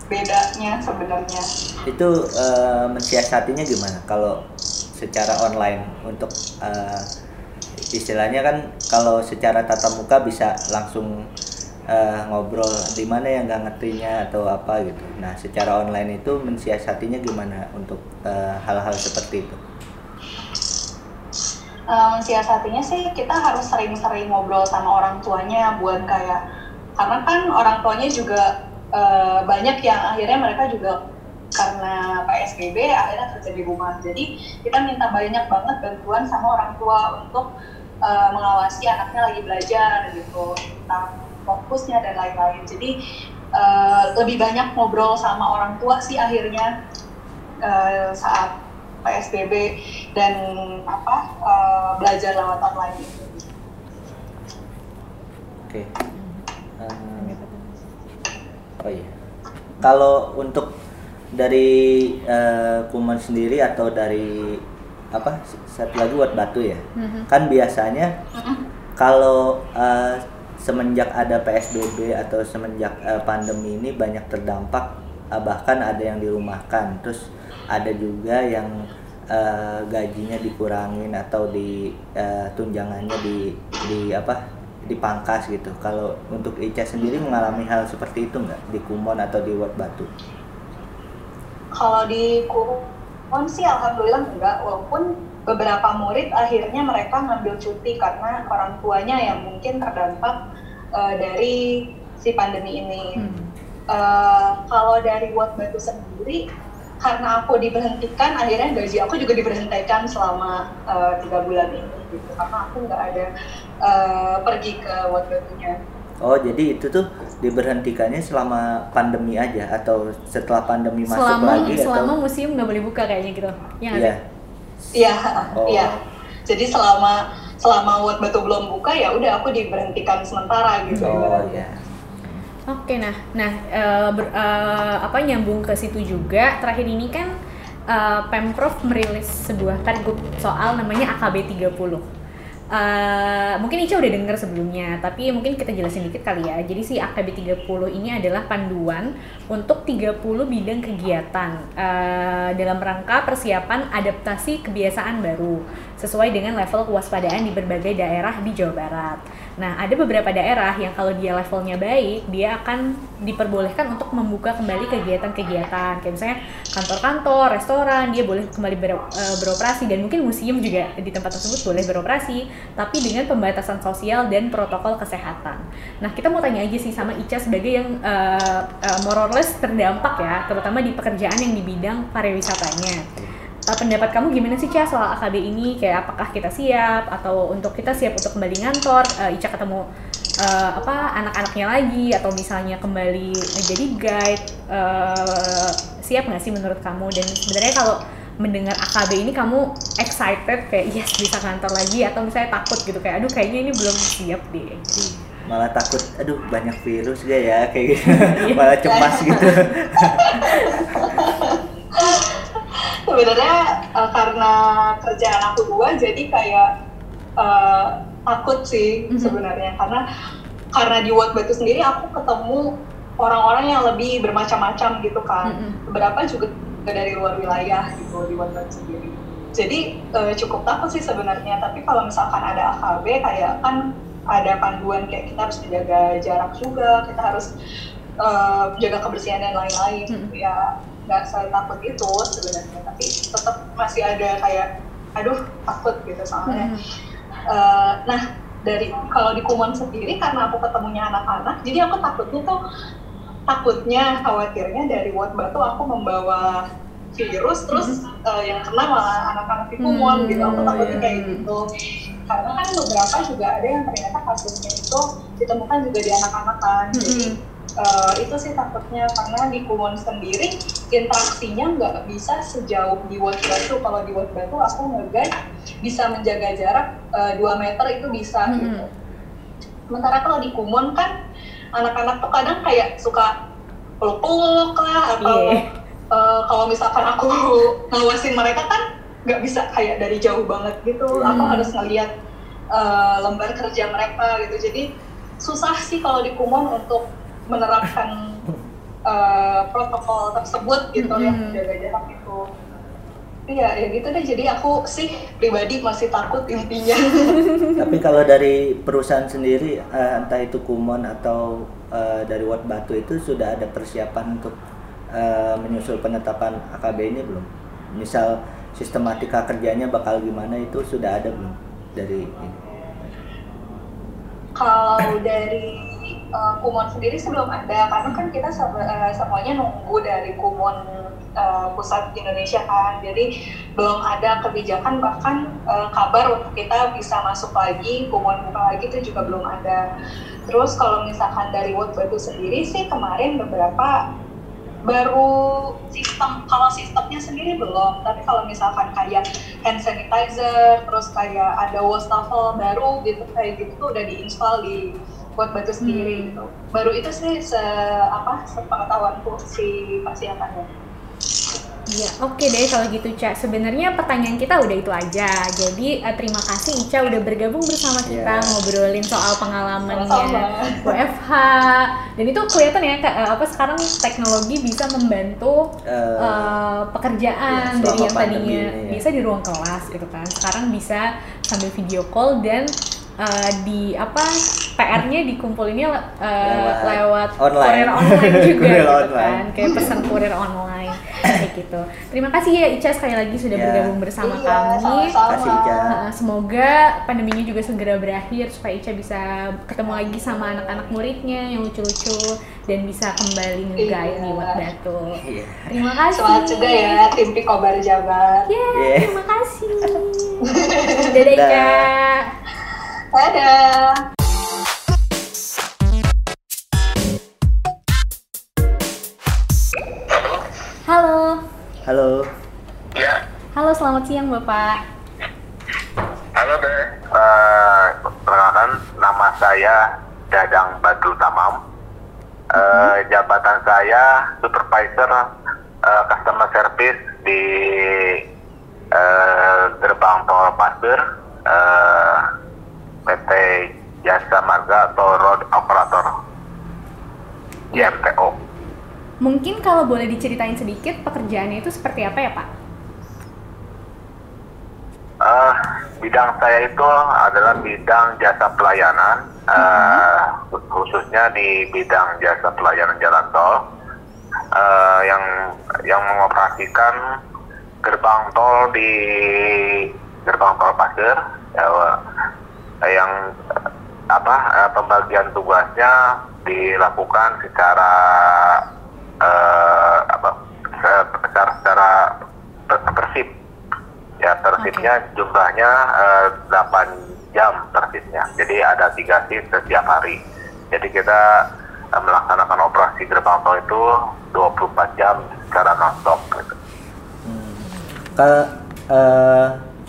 bedanya sebenarnya. Itu mensiasatinya gimana kalau secara online untuk istilahnya kan kalau secara tatap muka bisa langsung ngobrol di mana yang nggak ngertinya atau apa gitu. Nah, secara online itu mensiasatinya gimana untuk hal-hal seperti itu? Mensiasatinya sih kita harus sering-sering ngobrol sama orang tuanya buat kayak, karena kan orang tuanya juga banyak yang akhirnya mereka juga karena PSBB akhirnya kerja di rumah. Jadi kita minta banyak banget bantuan sama orang tua untuk mengawasi anaknya lagi belajar gitu, tentang fokusnya dan lain-lain. Jadi lebih banyak ngobrol sama orang tua sih akhirnya saat PSBB dan belajar lewat online itu. Oke. Oh iya. Kalau untuk dari Kumon sendiri atau dari satu lagi Wat Batu ya, kan biasanya kalau semenjak ada PSBB atau semenjak pandemi ini banyak terdampak, bahkan ada yang dirumahkan, terus ada juga yang gajinya dikurangin atau di tunjangannya dipangkas gitu. Kalau untuk Ica sendiri mengalami hal seperti itu nggak di Kumon atau di Wat Batu? Kalau di Kumon sih alhamdulillah enggak, walaupun beberapa murid akhirnya mereka ngambil cuti karena orang tuanya yang mungkin terdampak dari si pandemi ini. Kalau dari Wat Batu sendiri, karena aku diberhentikan, akhirnya gaji aku juga diberhentikan selama 3 bulan ini gitu, karena aku nggak ada pergi ke Wat Batunya. Oh, jadi itu tuh diberhentikannya selama pandemi aja atau setelah pandemi selama, masuk lagi? Selama atau? Museum nggak boleh buka kayaknya gitu, yang ada? Iya. Jadi selama Wat Batu belum buka ya udah aku diberhentikan sementara gitu. Oh iya. Oke, nyambung ke situ juga. Terakhir ini kan Pemprov merilis sebuah pergub soal namanya AKB30. Mungkin Ica udah dengar sebelumnya, tapi mungkin kita jelasin dikit kali ya. Jadi si AKB 30 ini adalah panduan untuk 30 bidang kegiatan dalam rangka persiapan adaptasi kebiasaan baru sesuai dengan level kewaspadaan di berbagai daerah di Jawa Barat. Nah, ada beberapa daerah yang kalau dia levelnya baik, dia akan diperbolehkan untuk membuka kembali kegiatan-kegiatan. Kayak misalnya kantor-kantor, restoran, dia boleh kembali beroperasi, dan mungkin museum juga di tempat tersebut boleh beroperasi, tapi dengan pembatasan sosial dan protokol kesehatan. Nah, kita mau tanya aja sih sama Ica sebagai yang more or less terdampak ya, terutama di pekerjaan yang di bidang pariwisatanya. Pendapat kamu gimana sih Ca soal AKB ini? Kayak apakah kita siap atau untuk kita siap untuk kembali ngantor, Ica ketemu anak-anaknya lagi atau misalnya kembali menjadi guide, siap nggak sih menurut kamu? Dan sebenarnya kalau mendengar AKB ini kamu excited kayak yes bisa ngantor lagi atau misalnya takut gitu kayak aduh kayaknya ini belum siap deh? Malah takut, aduh banyak virus gak ya kayak gitu, malah cemas gitu. Sebenarnya karena kerjaan aku 2 jadi kayak takut sih sebenarnya, karena di Wat Batu sendiri aku ketemu orang-orang yang lebih bermacam-macam gitu kan, beberapa juga dari luar wilayah gitu di Wat Batu sendiri. Jadi cukup takut sih sebenarnya, tapi kalau misalkan ada AKB kayak kan ada panduan kayak kita harus menjaga jarak juga, kita harus jaga kebersihan dan lain-lain gitu ya. Nggak selalu takut itu sebenarnya, tapi tetap masih ada kayak aduh takut gitu soalnya. Dari kalau di Kumon sendiri karena aku ketemunya anak-anak, jadi aku khawatirnya dari Wat Batu aku membawa virus terus yang kena malah anak-anak di Kumon gitu, aku takutnya kayak gitu. Karena kan beberapa juga ada yang ternyata kasusnya itu ditemukan juga di anak-anak kan, jadi itu sih takutnya, karena di Kumon sendiri interaksinya nggak bisa sejauh di Wat Batu. Kalau di Wat Batu aku nge-guide bisa menjaga jarak 2 meter itu bisa gitu. Sementara kalau di Kumon kan anak-anak tuh kadang kayak suka peluk-peluk lah atau kalau misalkan aku ngawasin mereka kan nggak bisa kayak dari jauh banget gitu, aku harus ngeliat lembar kerja mereka gitu. Jadi susah sih kalau di Kumon untuk menerapkan protokol tersebut gitu, yang menjaga jarak itu. Iya, ya gitu deh. Jadi aku sih pribadi masih takut intinya. Tapi kalau dari perusahaan sendiri, entah itu Kumon atau dari Wat Batu itu sudah ada persiapan untuk menyusul penetapan AKB ini belum? Misal sistematika kerjanya bakal gimana itu sudah ada belum dari ini? Kalau dari Kumon sendiri sebelum ada, karena kan kita semuanya nunggu dari Kumon pusat Indonesia kan, jadi belum ada kebijakan, bahkan kabar untuk kita bisa masuk lagi, Kumon buka lagi itu juga belum ada. Terus kalau misalkan dari Wat Batu sendiri sih kemarin beberapa baru sistem, kalau sistemnya sendiri belum, tapi kalau misalkan kayak hand sanitizer, terus kayak ada wastafel baru gitu, kayak gitu tuh udah diinstal di Wat Batu sendiri gitu. Baru itu sih sepengetahuanku si persiapannya. Ya, oke deh kalau gitu Ca. Sebenarnya pertanyaan kita udah itu aja. Jadi terima kasih Ica udah bergabung bersama kita ngobrolin soal pengalamannya WFH. Dan itu kelihatan ya apa sekarang teknologi bisa membantu pekerjaan dari yang tadinya bisa di ruang kelas gitu kan. Sekarang bisa sambil video call dan di apa PR-nya dikumpulinnya lewat kurir online juga gitu kan, kayak pesan kurir online kayak gitu. Terima kasih ya Ica sekali lagi sudah bergabung bersama kami. Terima kasih Ica. Semoga pandeminya juga segera berakhir supaya Ica bisa ketemu lagi sama anak-anak muridnya yang lucu-lucu dan bisa kembali nge-guide di Wat Batu. Terima kasih. Selamat juga ya tim Pikobar Jabar. Terima kasih. Dadah Ica. Dadah. Halo. Halo. Ya. Halo, selamat siang Bapak. Halo Dek. Perkenalkan, nama saya Dadang Badru Tamam. Jabatan saya Supervisor Customer Service di Gerbang Tol Pasir. PT Jasa Marga atau Road Operator JMTO. Mungkin kalau boleh diceritain sedikit pekerjaannya itu seperti apa ya Pak? Bidang saya itu adalah bidang jasa pelayanan, khususnya di bidang jasa pelayanan jalan tol, yang mengoperasikan gerbang tol di Gerbang Tol Pasir. Yang pembagian tugasnya dilakukan secara tersib. Ya, tersibnya jumlahnya 8 jam tersibnya. Jadi ada 3 shift setiap hari. Jadi kita melaksanakan operasi gerbang tol itu 24 jam secara non-stop gitu.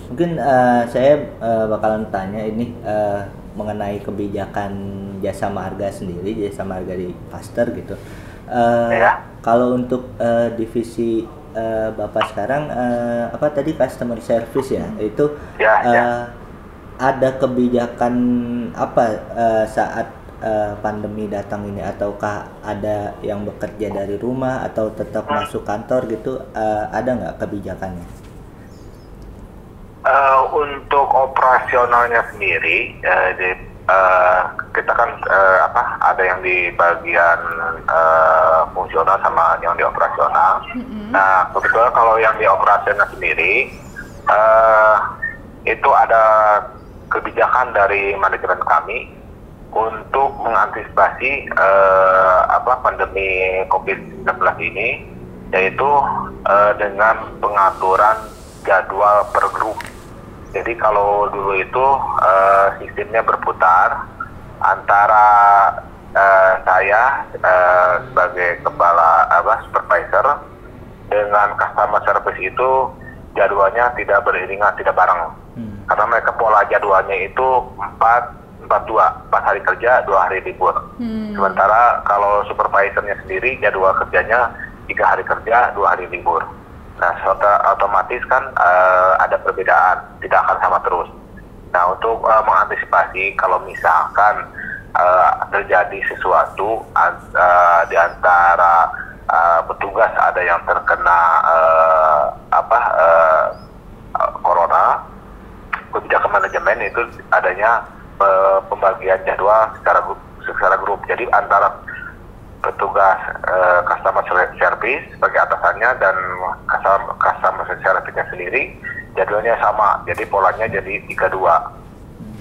Mungkin saya bakalan tanya ini mengenai kebijakan Jasa Marga sendiri, Jasa Marga di Pasir gitu. Kalau untuk divisi Bapak sekarang, apa tadi customer service ya, itu ada kebijakan apa saat pandemi datang ini, ataukah ada yang bekerja dari rumah atau tetap masuk kantor gitu, ada nggak kebijakannya? Untuk operasionalnya sendiri, kita kan ada yang di bagian fungsional sama yang di operasional. Nah, kebetulan kalau yang di operasional sendiri itu ada kebijakan dari manajemen kami untuk mengantisipasi pandemi COVID-19 ini, yaitu dengan pengaturan jadwal per grup. Jadi kalau dulu itu sistemnya berputar antara saya sebagai kepala supervisor dengan customer service itu jadwalnya tidak beriringan, tidak bareng. Karena mereka pola jadwalnya itu 4 hari kerja, 2 hari libur. Sementara kalau supervisornya sendiri jadwal kerjanya 3 hari kerja, 2 hari libur. Nah, otomatis kan ada perbedaan, tidak akan sama terus. Nah, untuk mengantisipasi kalau misalkan terjadi sesuatu di antara petugas ada yang terkena corona, kebijakan manajemen itu adanya pembagian jadwal secara grup. Jadi antara petugas customer service sebagai atasannya dan customer service-nya sendiri jadwalnya sama. Jadi polanya jadi 3-2.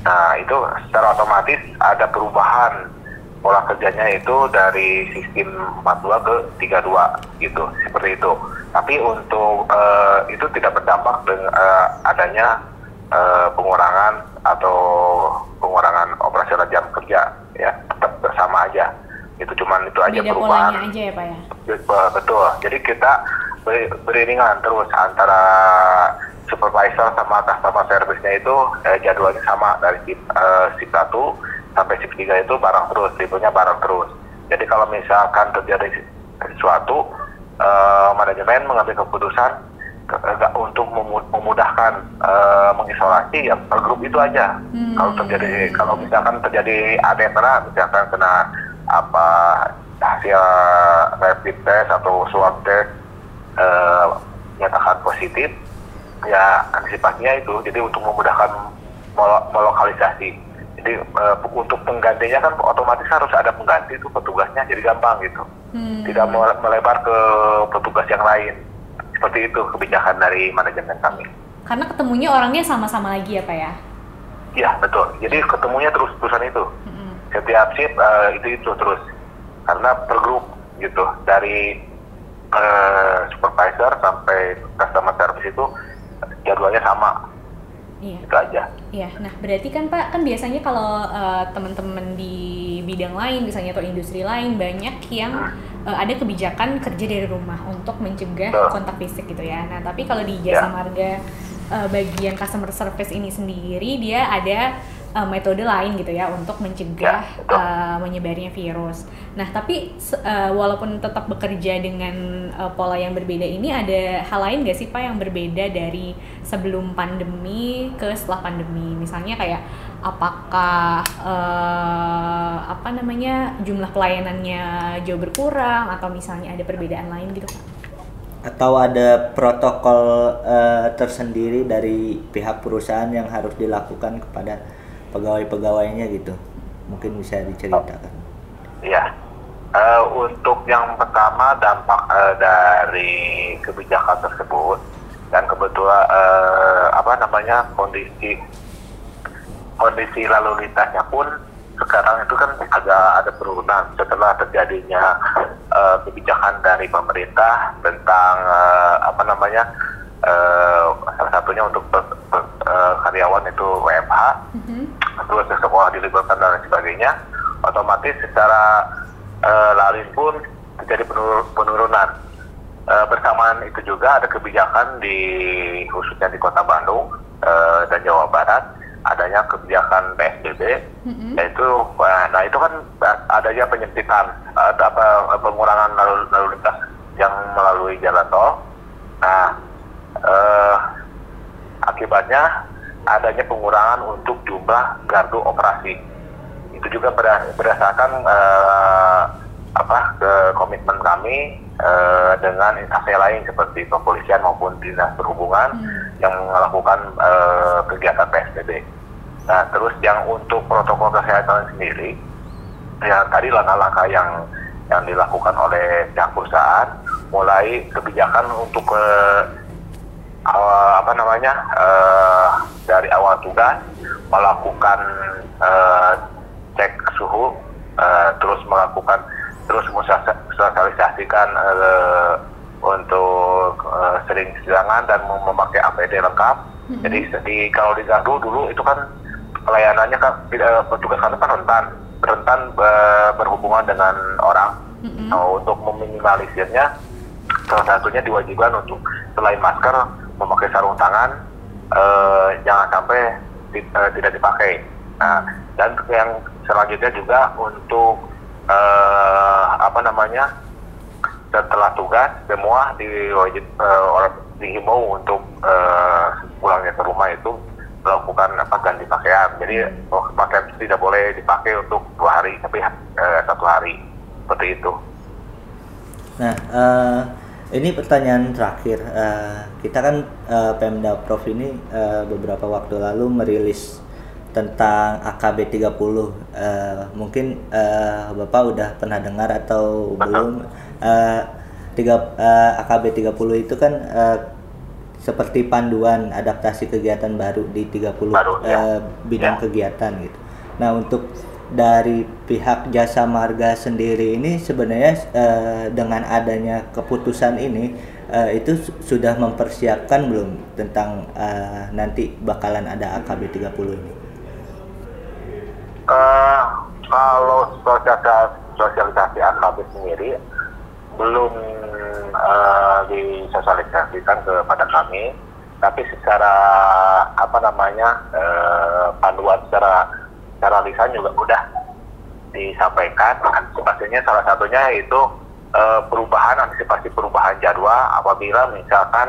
Nah, itu secara otomatis ada perubahan pola kerjanya itu dari sistem 42 ke 32 gitu, seperti itu. Tapi untuk itu tidak berdampak dengan adanya pengurangan atau operasional jam kerja, ya tetap bersama aja. Itu cuman itu aja perubahan. Beda polanya aja ya, Pak, ya? Betul. Jadi kita beriringan terus antara supervisor sama customer service-nya itu jadwalnya sama dari shift 1 sampai shift 3 itu bareng terus, liburnya bareng terus. Jadi kalau misalkan terjadi sesuatu, manajemen mengambil keputusan untuk memudahkan mengisolasi ya per grup itu aja. Kalau misalkan terjadi anemia, misalkan kena apa hasil rapid test atau swab test nyatakan positif, ya antisipasinya itu jadi untuk memudahkan melokalisasi. Jadi untuk penggantinya kan otomatis harus ada pengganti itu petugasnya, jadi gampang gitu. Tidak melebar ke petugas yang lain. Seperti itu kebijakan dari manajemen kami. Karena ketemunya orangnya sama-sama lagi ya Pak ya? Iya betul, jadi ketemunya terus-terusan itu. Setiap shift itu terus. Karena per grup gitu, dari supervisor sampai customer service itu jadwalnya sama. Iya. Itu aja. Iya. Nah, berarti kan Pak, kan biasanya kalau teman-teman di bidang lain, misalnya atau industri lain, banyak yang ada kebijakan kerja dari rumah untuk mencegah kontak fisik gitu ya. Nah, tapi kalau di Jasa Marga bagian customer service ini sendiri, dia ada metode lain gitu ya untuk mencegah menyebarnya virus. Nah, tapi walaupun tetap bekerja dengan pola yang berbeda ini, ada hal lain nggak sih Pak yang berbeda dari sebelum pandemi ke setelah pandemi? Misalnya kayak apakah jumlah pelayanannya jauh berkurang atau misalnya ada perbedaan lain gitu Pak? Atau ada protokol tersendiri dari pihak perusahaan yang harus dilakukan kepada pegawai-pegawainya gitu, mungkin bisa diceritakan. Iya, untuk yang pertama dampak dari kebijakan tersebut dan kebetulan kondisi lalu lintasnya pun sekarang itu kan agak ada penurunan setelah terjadinya kebijakan dari pemerintah tentang salah satunya untuk karyawan itu WFH, terus sekolah diliburkan dan sebagainya, otomatis secara laris pun terjadi penurunan. Bersamaan itu juga ada kebijakan khususnya di Kota Bandung dan Jawa Barat, adanya kebijakan PSBB, yaitu itu kan adanya penyempitan atau pengurangan lalu lintas yang melalui jalan tol. Nah, akibatnya adanya pengurangan untuk jumlah gardu operasi. Itu juga berdasarkan komitmen kami dengan instansi lain seperti kepolisian maupun dinas perhubungan yang melakukan kegiatan PSBB. Nah, terus yang untuk protokol kesehatan sendiri, yang tadi langkah-langkah yang dilakukan oleh pihak perusahaan, mulai kebijakan untuk dari awal tugas melakukan cek suhu, terus mensosialisasikan untuk sering cuci tangan dan memakai APD lengkap. Jadi kalau di gardu dulu itu kan pelayanannya kan petugas kan rentan berhubungan dengan orang. Nah, untuk meminimalisirnya salah satunya diwajibkan untuk selain masker memakai sarung tangan, jangan sampai tidak dipakai. Nah, dan yang selanjutnya juga untuk setelah tugas semua dihimbau untuk pulangnya ke rumah itu melakukan ganti pakaian. Jadi pakaian tidak boleh dipakai untuk 2 hari, tapi 1 hari seperti itu. Nah, Ini pertanyaan terakhir. Kita kan Pemda Prof ini beberapa waktu lalu merilis tentang AKB30. Mungkin Bapak udah pernah dengar atau belum? AKB30 itu kan seperti panduan adaptasi kegiatan baru di 30 bidang kegiatan gitu. Nah, untuk dari pihak Jasa Marga sendiri ini sebenarnya dengan adanya keputusan ini itu sudah mempersiapkan belum tentang nanti bakalan ada AKB 30 ini? Kalau sosialisasi AKB sendiri belum disosialisasikan kepada kami, tapi secara panduan secara lisan juga udah disampaikan. Antisipasinya salah satunya itu antisipasi perubahan jadwal apabila misalkan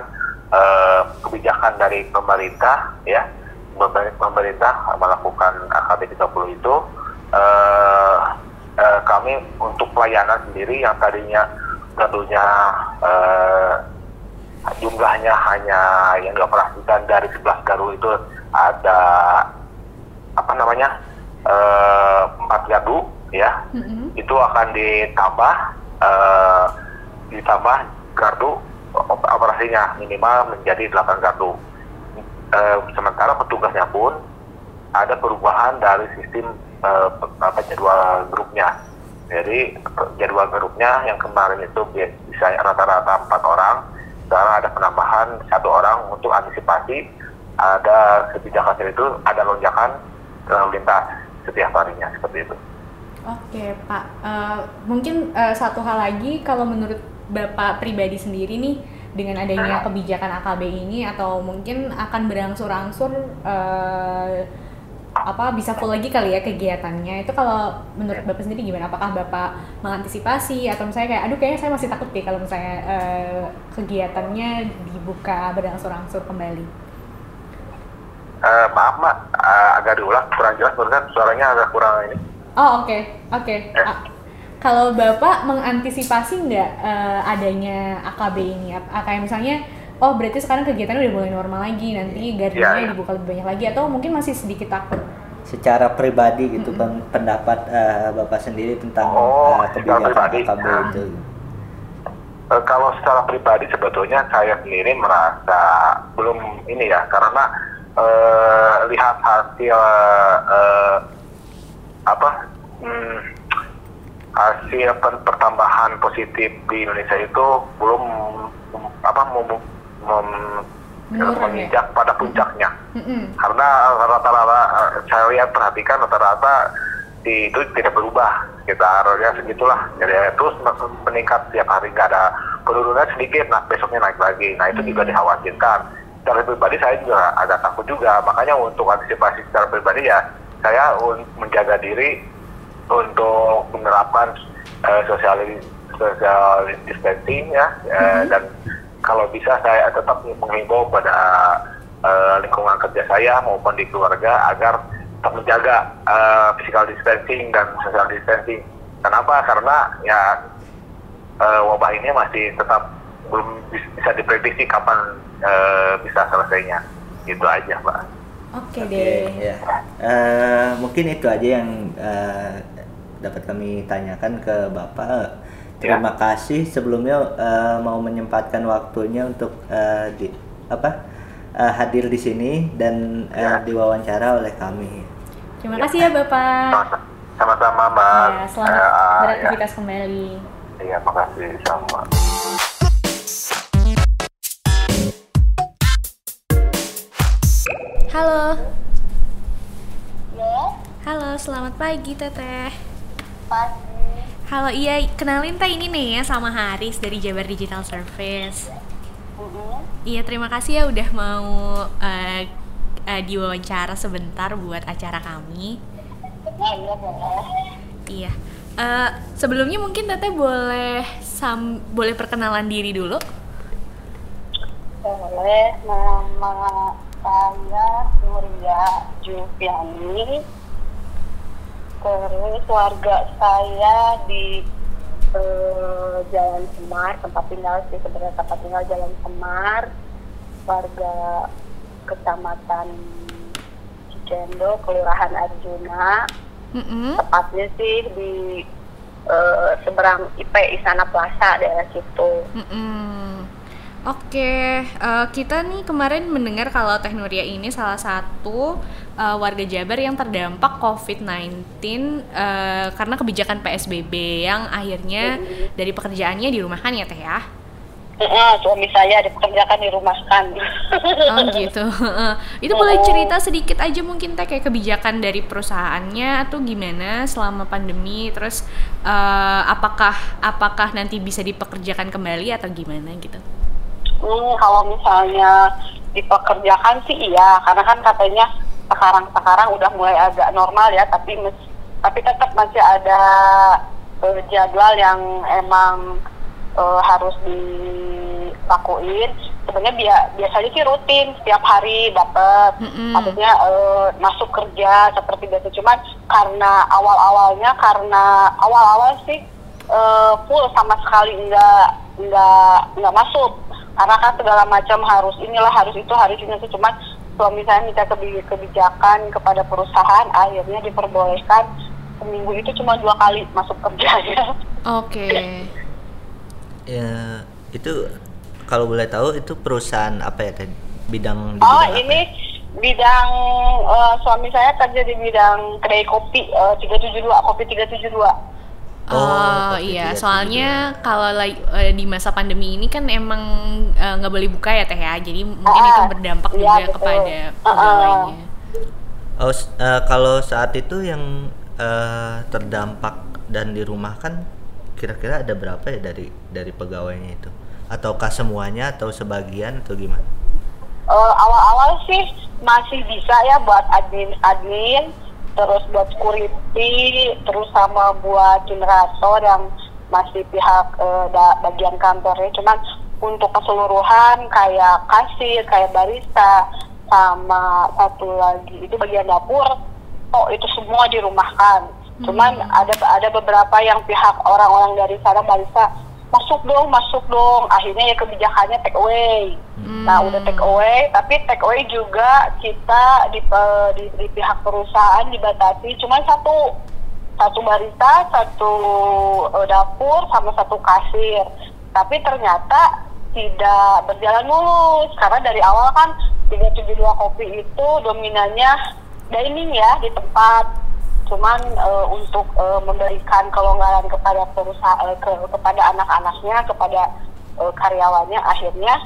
kebijakan dari pemerintah ya, pemerintah melakukan AKB 30 itu, kami untuk pelayanan sendiri yang tadinya tentunya jumlahnya hanya yang dioperasikan dari 11 gardu itu ada 4 gardu ya, itu akan ditambah gardu operasinya minimal menjadi 8 gardu. Sementara petugasnya pun ada perubahan dari sistem jadwal grupnya. Jadi jadwal grupnya yang kemarin itu bisa rata-rata 4 orang, sekarang ada penambahan 1 orang untuk antisipasi ada kebijakan itu ada lonjakan lalu lintas setiap harinya seperti itu. Oke Pak, mungkin satu hal lagi, kalau menurut Bapak pribadi sendiri nih dengan adanya kebijakan AKB ini atau mungkin akan berangsur-angsur bisa full lagi kali ya kegiatannya, itu kalau menurut Bapak sendiri gimana? Apakah Bapak mengantisipasi atau misalnya kayak kayaknya saya masih takut deh kalau misalnya kegiatannya dibuka berangsur-angsur kembali? Maaf Mak, agak diulang, kurang jelas kan suaranya agak kurang ini. Oh oke. Kalau Bapak mengantisipasi nggak adanya AKB ini? Kayak misalnya, oh berarti sekarang kegiatan udah mulai normal lagi, nanti gardunya dibuka lebih banyak lagi, atau mungkin masih sedikit takut? Secara pribadi gitu, pendapat Bapak sendiri tentang kebijakan AKB itu. Kalau secara pribadi sebetulnya saya sendiri merasa belum ini ya, karena lihat hasil hasil pertambahan positif di Indonesia itu belum menginjak pada puncaknya. Karena rata-rata saya perhatikan itu tidak berubah, sekitarnya segitulah. Jadi terus meningkat tiap hari, nggak ada penurunan sedikit, nah besoknya naik lagi. Nah itu juga dikhawatirkan. Secara pribadi saya juga agak takut juga, makanya untuk antisipasi secara pribadi ya saya menjaga diri untuk menerapkan social distancing ya, dan kalau bisa saya tetap menghimbau pada lingkungan kerja saya maupun di keluarga agar tetap menjaga physical distancing dan social distancing. Kenapa? Karena ya wabah ini masih tetap belum bisa diprediksi kapan bisa selesainya, gitu aja Pak. Oke. Ya. Mungkin itu aja yang dapat kami tanyakan ke Bapak. Terima kasih sebelumnya mau menyempatkan waktunya untuk hadir di sini dan diwawancara oleh kami. Terima kasih ya Bapak. Sama-sama Mbak. Ya, selamat beraktivitas kembali. Iya, makasih sama. Halo. Halo. Halo, selamat pagi Teteh. Pagi. Halo, iya, kenalin Teh, ini Nea sama Harits dari Jabar Digital Service. Iya, terima kasih ya udah mau diwawancara sebentar buat acara kami. Iya. Sebelumnya mungkin Teteh boleh perkenalan diri dulu. Boleh, nama saya Surya Juviani, terus warga saya di Jalan Semar, tempat tinggal sih sebenarnya, tempat tinggal Jalan Semar, warga Kecamatan Cicendo, Kelurahan Arjuna, tepatnya sih di seberang IPE Isana Plaza, daerah situ. Oke, kita nih kemarin mendengar kalau Teh Nuria ini salah satu warga Jabar yang terdampak COVID-19 karena kebijakan PSBB yang akhirnya dari pekerjaannya dirumahkan ya Teh ya? Suami saya dipekerjakan dirumahkan. Oh gitu. Itu boleh cerita sedikit aja mungkin Teh, kayak kebijakan dari perusahaannya atau gimana selama pandemi, terus apakah nanti bisa dipekerjakan kembali atau gimana gitu? Kalau misalnya dipekerjakan sih iya, karena kan katanya sekarang udah mulai agak normal ya, tapi tetap masih ada jadwal yang emang harus dilakuin. Sebenarnya biasanya sih rutin setiap hari dapat, maksudnya masuk kerja seperti biasa, cuman karena awal-awal sih full sama sekali nggak masuk. Karena kan segala macam harus inilah, harus itu, cuma suami saya minta kebijakan kepada perusahaan, akhirnya diperbolehkan seminggu itu cuma 2 kali masuk kerjanya. Oke. Ya, itu kalau boleh tahu itu perusahaan apa ya Teh? Bidang ini bidang suami saya kerja di bidang kedai kopi, 372 kopi. Oh iya, soalnya kalau di masa pandemi ini kan emang nggak boleh buka ya Teh ya, jadi mungkin itu berdampak juga betul. Kepada pegawainya. Kalau saat itu yang terdampak dan dirumahkan kira-kira ada berapa ya dari pegawainya itu? Ataukah semuanya atau sebagian atau gimana? Awal-awal sih masih bisa ya buat admin-admin, terus buat security, terus sama buat generator yang masih pihak bagian kantornya. Cuman untuk keseluruhan kayak kasir, kayak barista, sama satu lagi itu bagian dapur, itu semua dirumahkan. Cuman ada beberapa yang pihak orang-orang dari sana barista, masuk dong, akhirnya ya kebijakannya take away. Nah udah take away, tapi take away juga kita di pihak perusahaan dibatasi cuma satu barista, satu dapur, sama satu kasir. Tapi ternyata tidak berjalan mulus, karena dari awal kan 372 kopi itu dominannya dining ya, di tempat. Cuman untuk memberikan kelonggaran kepada perusahaan, kepada anak-anaknya, kepada karyawannya, akhirnya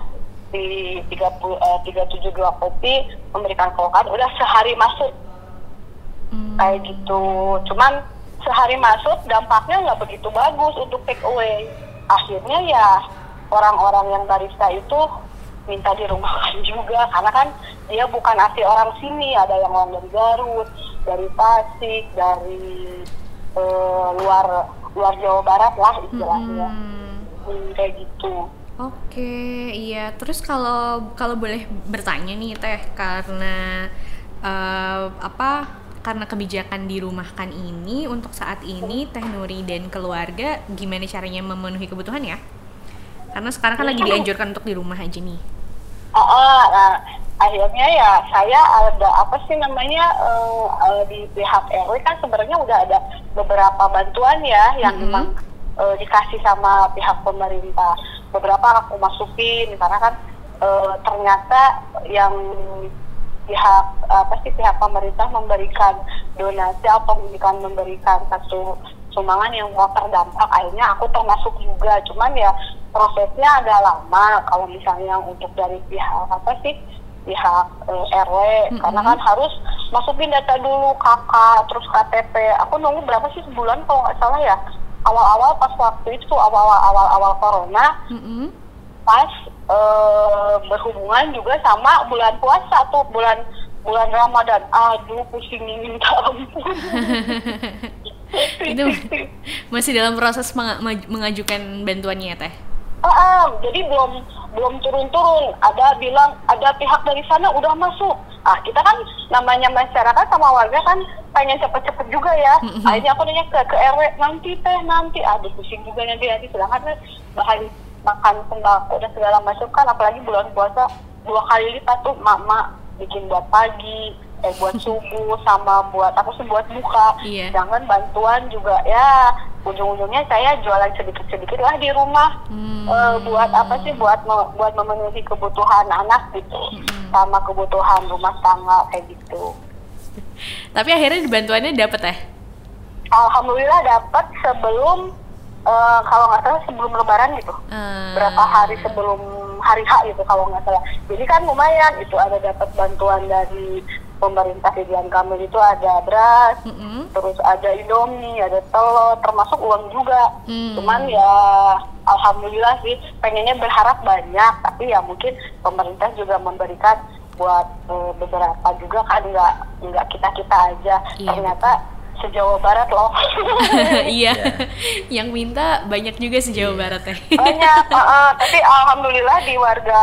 di 372 kopi memberikan kelonggaran udah sehari masuk kayak gitu. Cuman sehari masuk dampaknya nggak begitu bagus untuk take away, akhirnya ya orang-orang yang barista itu minta dirumahkan juga, karena kan dia bukan asli orang sini, ada yang orang dari Garut, dari Pasir, dari luar Jawa Barat lah istilahnya, kayak gitu. Oke, iya. Terus kalau boleh bertanya nih Teh, karena karena kebijakan dirumahkan ini untuk saat ini Teh Nuri dan keluarga gimana caranya memenuhi kebutuhan ya? Karena sekarang kan lagi dianjurkan untuk di rumah aja nih. Nah, akhirnya ya saya ada di pihak RW kan sebenarnya udah ada beberapa bantuan ya yang memang dikasih sama pihak pemerintah. Beberapa aku masukin karena kan ternyata yang pihak pemerintah memberikan donasi atau memberikan satu sumbangan yang terdampak, akhirnya aku termasuk juga. Cuman ya prosesnya agak lama kalau misalnya untuk dari pihak RW, karena kan harus masukin data dulu KK, terus KTP. Aku nunggu berapa sih, sebulan kalau nggak salah ya, awal-awal pas waktu itu awal corona, pas berhubungan juga sama bulan puasa tuh, bulan Ramadan. Aduh pusing minta ampun. Itu masih dalam proses mengajukan bantuannya ya Teh? Jadi belum turun-turun. Ada bilang ada pihak dari sana udah masuk. Kita kan namanya masyarakat sama warga kan pengen cepet-cepet juga ya. Akhirnya aku nanya ke RW, nanti aduh pusing juga nanti sedangkan bahan makan sembako dan segala macam kan, apalagi bulan puasa 2 kali lipat tuh mak bikin buat pagi, buat subuh sama buat aku sih buat buka, jangan bantuan juga ya. Ujung-ujungnya saya jualan sedikit-sedikit lah di rumah, buat apa sih, buat memenuhi kebutuhan anak gitu, sama kebutuhan rumah tangga kayak gitu. Tapi akhirnya bantuannya dapet ya? Alhamdulillah dapet sebelum kalau nggak salah sebelum lebaran gitu, berapa hari sebelum hari H gitu kalau nggak salah. Jadi kan lumayan itu, ada dapat bantuan dari pemerintah di bulan Kamil itu, ada beras, terus ada Indomie, ada telur, termasuk uang juga. Cuman ya alhamdulillah sih, pengennya berharap banyak, tapi ya mungkin pemerintah juga memberikan buat beberapa juga kan, nggak kita aja. Ternyata se-Jawa Barat loh. Iya, yang minta banyak juga se-Jawa Barat ya. Banyak, tapi alhamdulillah di warga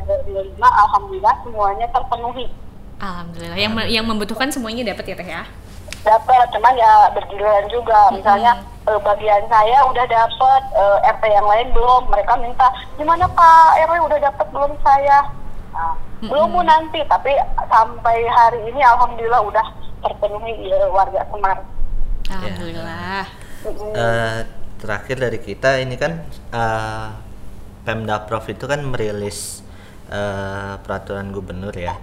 RW 5, alhamdulillah semuanya terpenuhi. Alhamdulillah, yang membutuhkan semuanya dapat ya Teh ya? Dapat, cuman ya bergiliran juga. Misalnya bagian saya udah dapat, RT yang lain belum. Mereka minta, gimana Pak RW udah dapat belum saya? Nah, belum Bu nanti, tapi sampai hari ini alhamdulillah udah terpenuhi ya, warga Semar. Alhamdulillah. Terakhir dari kita ini kan Pemda Prof itu kan merilis peraturan gubernur ya,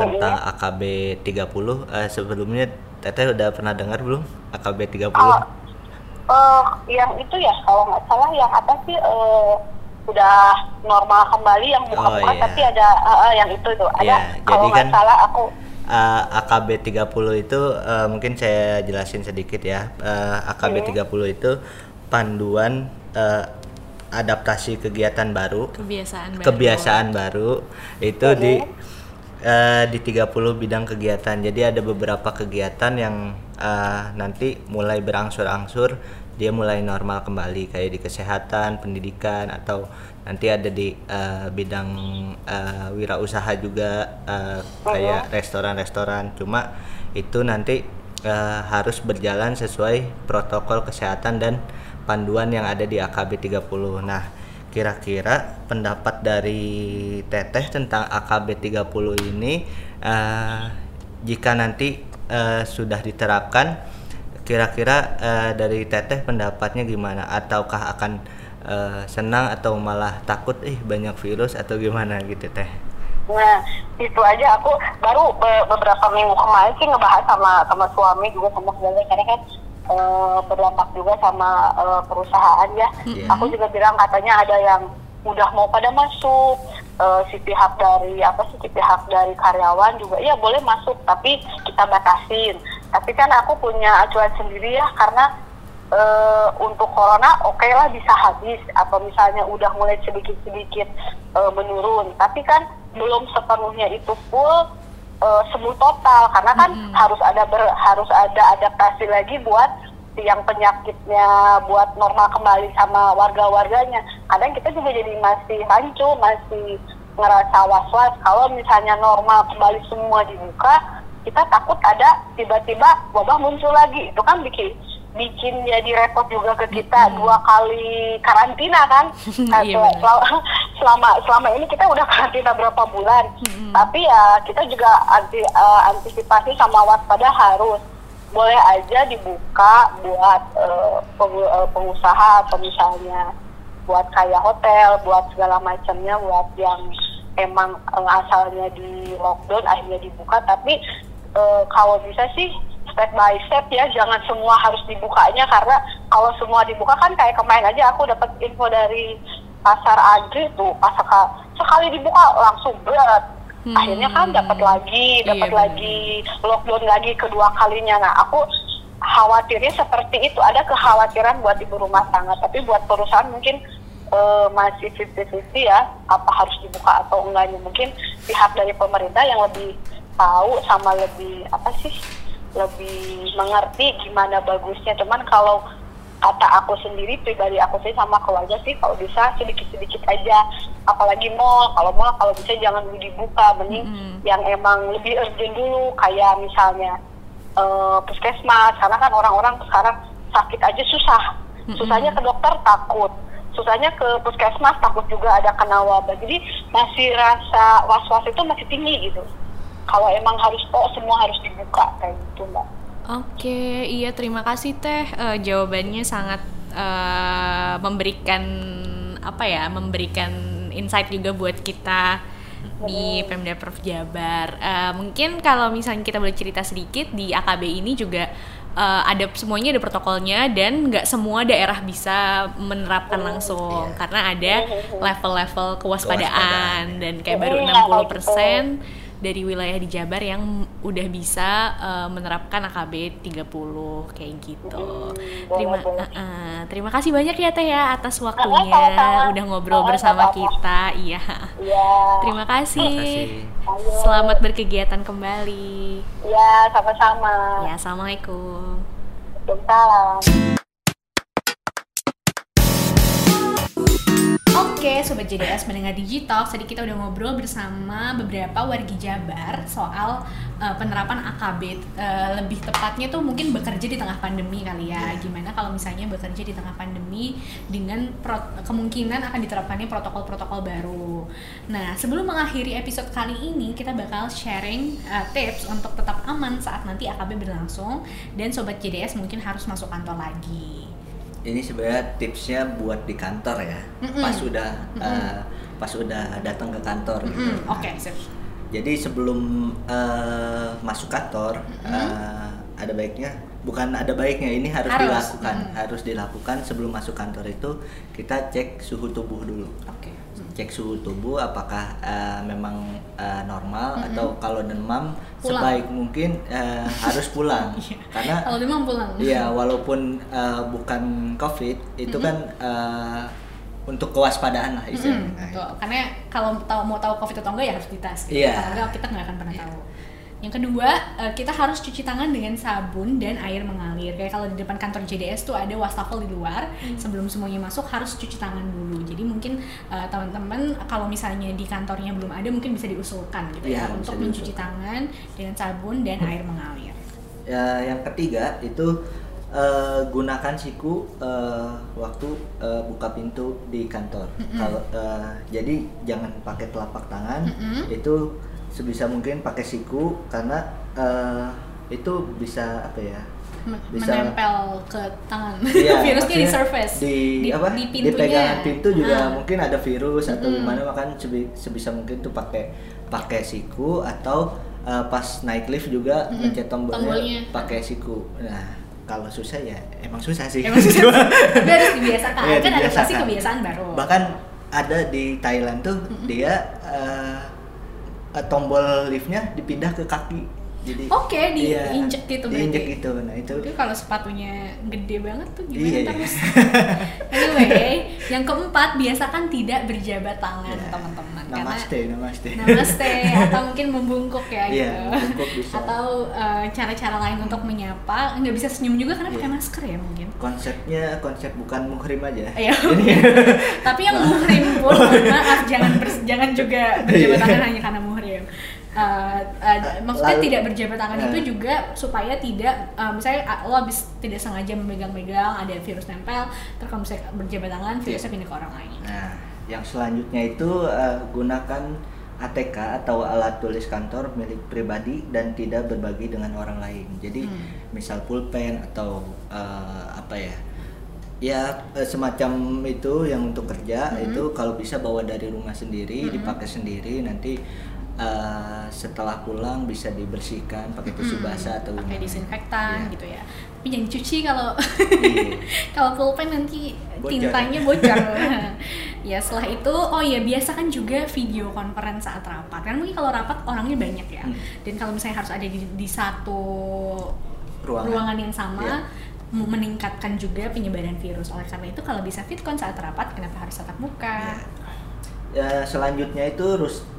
tentang AKB 30. Sebelumnya Teteh udah pernah dengar belum AKB 30? Yang itu ya kalau nggak salah yang apa sih, udah normal kembali yang buka-buka, tapi ada yang itu ada kalau nggak salah aku. AKB 30 itu mungkin saya jelasin sedikit ya. AKB 30 itu panduan adaptasi kegiatan baru, kebiasaan baru itu di 30 bidang kegiatan. Jadi ada beberapa kegiatan yang nanti mulai berangsur-angsur dia mulai normal kembali, kayak di kesehatan, pendidikan, atau nanti ada di bidang wirausaha juga, kayak restoran-restoran. Cuma itu nanti harus berjalan sesuai protokol kesehatan dan panduan yang ada di AKB 30. Nah, kira-kira pendapat dari Teteh tentang AKB 30 ini, jika nanti sudah diterapkan, kira-kira dari Teteh pendapatnya gimana? Ataukah akan senang atau malah takut banyak virus atau gimana gitu Teh? Nah, itu aja aku baru beberapa minggu kemarin sih ngebahas sama suami juga, sama keluarga, karena kan berdampak juga sama perusahaan ya. Aku juga bilang katanya ada yang udah mau pada masuk, si pihak dari karyawan juga ya boleh masuk tapi kita batasin. Tapi kan aku punya acuan sendiri ya, karena untuk corona oke lah bisa habis atau misalnya udah mulai sedikit-sedikit menurun, tapi kan belum sepenuhnya itu full sembuh total, karena kan harus ada adaptasi lagi buat yang penyakitnya, buat normal kembali sama warga-warganya. Kadang kita juga jadi masih rancu, masih ngerasa was-was kalau misalnya normal kembali semua dibuka, kita takut ada tiba-tiba wabah muncul lagi. Itu kan bikin jadi repot juga ke kita, 2 kali karantina kan. Selama ini kita udah karantina berapa bulan, tapi ya kita juga antisipasi sama waspada harus. Boleh aja dibuka buat pengusaha atau misalnya buat kayak hotel, buat segala macamnya, buat yang emang asalnya di lockdown akhirnya dibuka. Tapi kalau bisa sih step by step ya, jangan semua harus dibukanya, karena kalau semua dibuka kan kayak kemarin aja aku dapat info dari pasar Agri tuh, pasar sekali dibuka langsung berat. Akhirnya kan dapat lagi lockdown lagi kedua kalinya. Nah, aku khawatirnya seperti itu, ada kekhawatiran buat ibu rumah tangga, tapi buat perusahaan mungkin masih 50-50 ya, apa harus dibuka atau enggaknya. Mungkin pihak dari pemerintah yang lebih tahu sama lebih lebih mengerti gimana bagusnya. Cuman kalau kata aku sendiri, pribadi aku sih sama keluarga sih, kalau bisa sedikit-sedikit aja. Apalagi mall kalau bisa jangan dibuka, mending yang emang lebih urgent dulu, kayak misalnya puskesmas, karena kan orang-orang sekarang sakit aja susah, susahnya ke dokter takut, susahnya ke puskesmas takut juga ada kena wabah, jadi masih rasa was-was itu masih tinggi gitu. Kalau emang harus semua harus dibuka kayak gitu Mbak. Oke, iya terima kasih Teh, jawabannya sangat memberikan apa ya, memberikan insight juga buat kita di Pemda Prof Jabar. Mungkin kalau misalnya kita boleh cerita sedikit, di AKB ini juga ada semuanya, ada protokolnya, dan nggak semua daerah bisa menerapkan langsung karena ada level-level kewaspadaan, dan kayak baru 60% dari wilayah di Jabar yang udah bisa menerapkan AKB 30 kayak gitu. Terima kasih banyak ya Teh ya atas waktunya, udah ngobrol bersama kita. Iya. Terima kasih. Selamat berkegiatan kembali. Iya, sama-sama. Ya, assalamualaikum. Waalaikumsalam. Oke, Sobat JDS mendengar DigiTalks, tadi kita udah ngobrol bersama beberapa wargi Jabar soal penerapan AKB, lebih tepatnya tuh mungkin bekerja di tengah pandemi kali ya. Gimana kalau misalnya bekerja di tengah pandemi dengan kemungkinan akan diterapkannya protokol-protokol baru. Nah, sebelum mengakhiri episode kali ini, kita bakal sharing tips untuk tetap aman saat nanti AKB berlangsung dan Sobat JDS mungkin harus masuk kantor lagi. Ini sebenarnya tipsnya buat di kantor ya, pas udah datang ke kantor gitu. Oke, sip. Jadi sebelum masuk kantor, ini harus dilakukan, harus dilakukan sebelum masuk kantor itu kita cek suhu tubuh dulu. Oke. Cek suhu tubuh apakah memang normal, atau kalau demam pulang. Sebaik mungkin harus pulang karena kalau demam pulang. Iya, walaupun bukan COVID itu kan untuk kewaspadaan lah istilahnya. Karena kalau mau tahu COVID atau enggak ya harus dites. Gitu. Kalau enggak kita nggak akan pernah tahu. Yang kedua, kita harus cuci tangan dengan sabun dan air mengalir. Kayak kalau di depan kantor JDS tuh ada wastafel di luar, sebelum semuanya masuk harus cuci tangan dulu. Jadi mungkin teman-teman kalau misalnya di kantornya belum ada, mungkin bisa diusulkan gitu ya, untuk mencuci tangan dengan sabun dan air mengalir. Yang ketiga itu gunakan siku waktu buka pintu di kantor. Kalau jadi jangan pakai telapak tangan, itu sebisa mungkin pakai siku karena itu bisa apa ya, bisa menempel ke tangan. Iya, virusnya di surface, di pintunya, di pegangan pintu juga mungkin ada virus atau gimana, makanya sebisa mungkin tuh pakai siku, atau pas naik lift juga mencet tombolnya pakai siku. Nah, kalau susah ya emang susah sih. Emang susah. Tapi harus dibiasakan. Ya, kan ada pasti kebiasaan baru. Bahkan ada di Thailand tuh dia tombol liftnya dipindah ke kaki, jadi diinjek gitu, diinjek gitu. Nah itu kalau sepatunya gede banget tuh gimana terus. Anyway, yang keempat, biasakan tidak berjabat tangan teman-teman. Namaste atau mungkin membungkuk ya gitu, atau cara-cara lain untuk menyapa. Nggak bisa senyum juga karena pakai masker ya, mungkin konsep bukan muhrim aja. Tapi yang muhrim pun maaf, jangan juga berjabat tangan hanya karena muhrim. Maksudnya tidak berjabat tangan itu juga supaya tidak, misalnya lo habis tidak sengaja memegang-megang, ada virus nempel, terus kalau misalnya berjabat tangan virusnya pindah ke orang lain. Nah, yang selanjutnya itu gunakan ATK atau alat tulis kantor milik pribadi dan tidak berbagi dengan orang lain. Jadi misal pulpen atau semacam itu yang untuk kerja, itu kalau bisa bawa dari rumah sendiri, dipakai sendiri, nanti setelah pulang bisa dibersihkan pakai tisu basah atau pakai disinfektan gitu ya. Tapi jangan cuci kalau pulpen nanti tintanya bocor. Ya, setelah itu biasakan juga video conference saat rapat. Karena mungkin kalau rapat orangnya banyak ya. Dan kalau misalnya harus ada di satu ruangan yang sama, meningkatkan juga penyebaran virus. Oleh karena itu kalau bisa VidCon saat rapat, kenapa harus tatap muka? Selanjutnya itu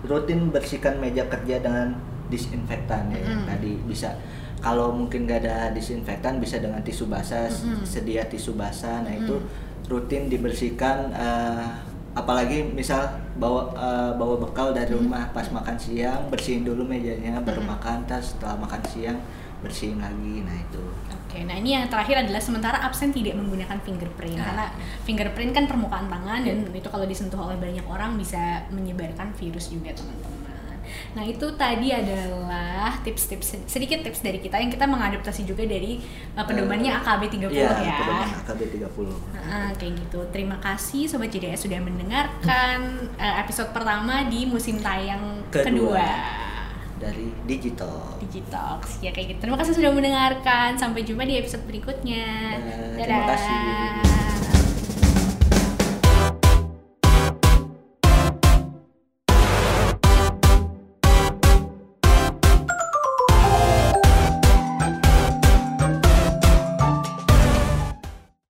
rutin bersihkan meja kerja dengan disinfektan tadi bisa. Kalau mungkin nggak ada disinfektan bisa dengan tisu basah, sedia tisu basah. Nah itu rutin dibersihkan, apalagi misal bawa bekal dari rumah pas makan siang, bersihin dulu mejanya baru makan. Setelah makan siang bersihin lagi, nah itu. Oke, nah ini yang terakhir adalah sementara absen tidak menggunakan fingerprint, karena fingerprint kan permukaan tangan dan itu kalau disentuh oleh banyak orang bisa menyebarkan virus juga, teman-teman. Nah itu tadi adalah tips-tips, sedikit tips dari kita yang kita mengadaptasi juga dari pedomannya AKB 30 ya. Pedoman AKB 30. Kayak gitu. Terima kasih Sobat JDS sudah mendengarkan episode pertama di musim tayang kedua. Dari DigiTalks ya, kayak gitu. Terima kasih sudah mendengarkan. Sampai jumpa di episode berikutnya. Dadah. Terima kasih.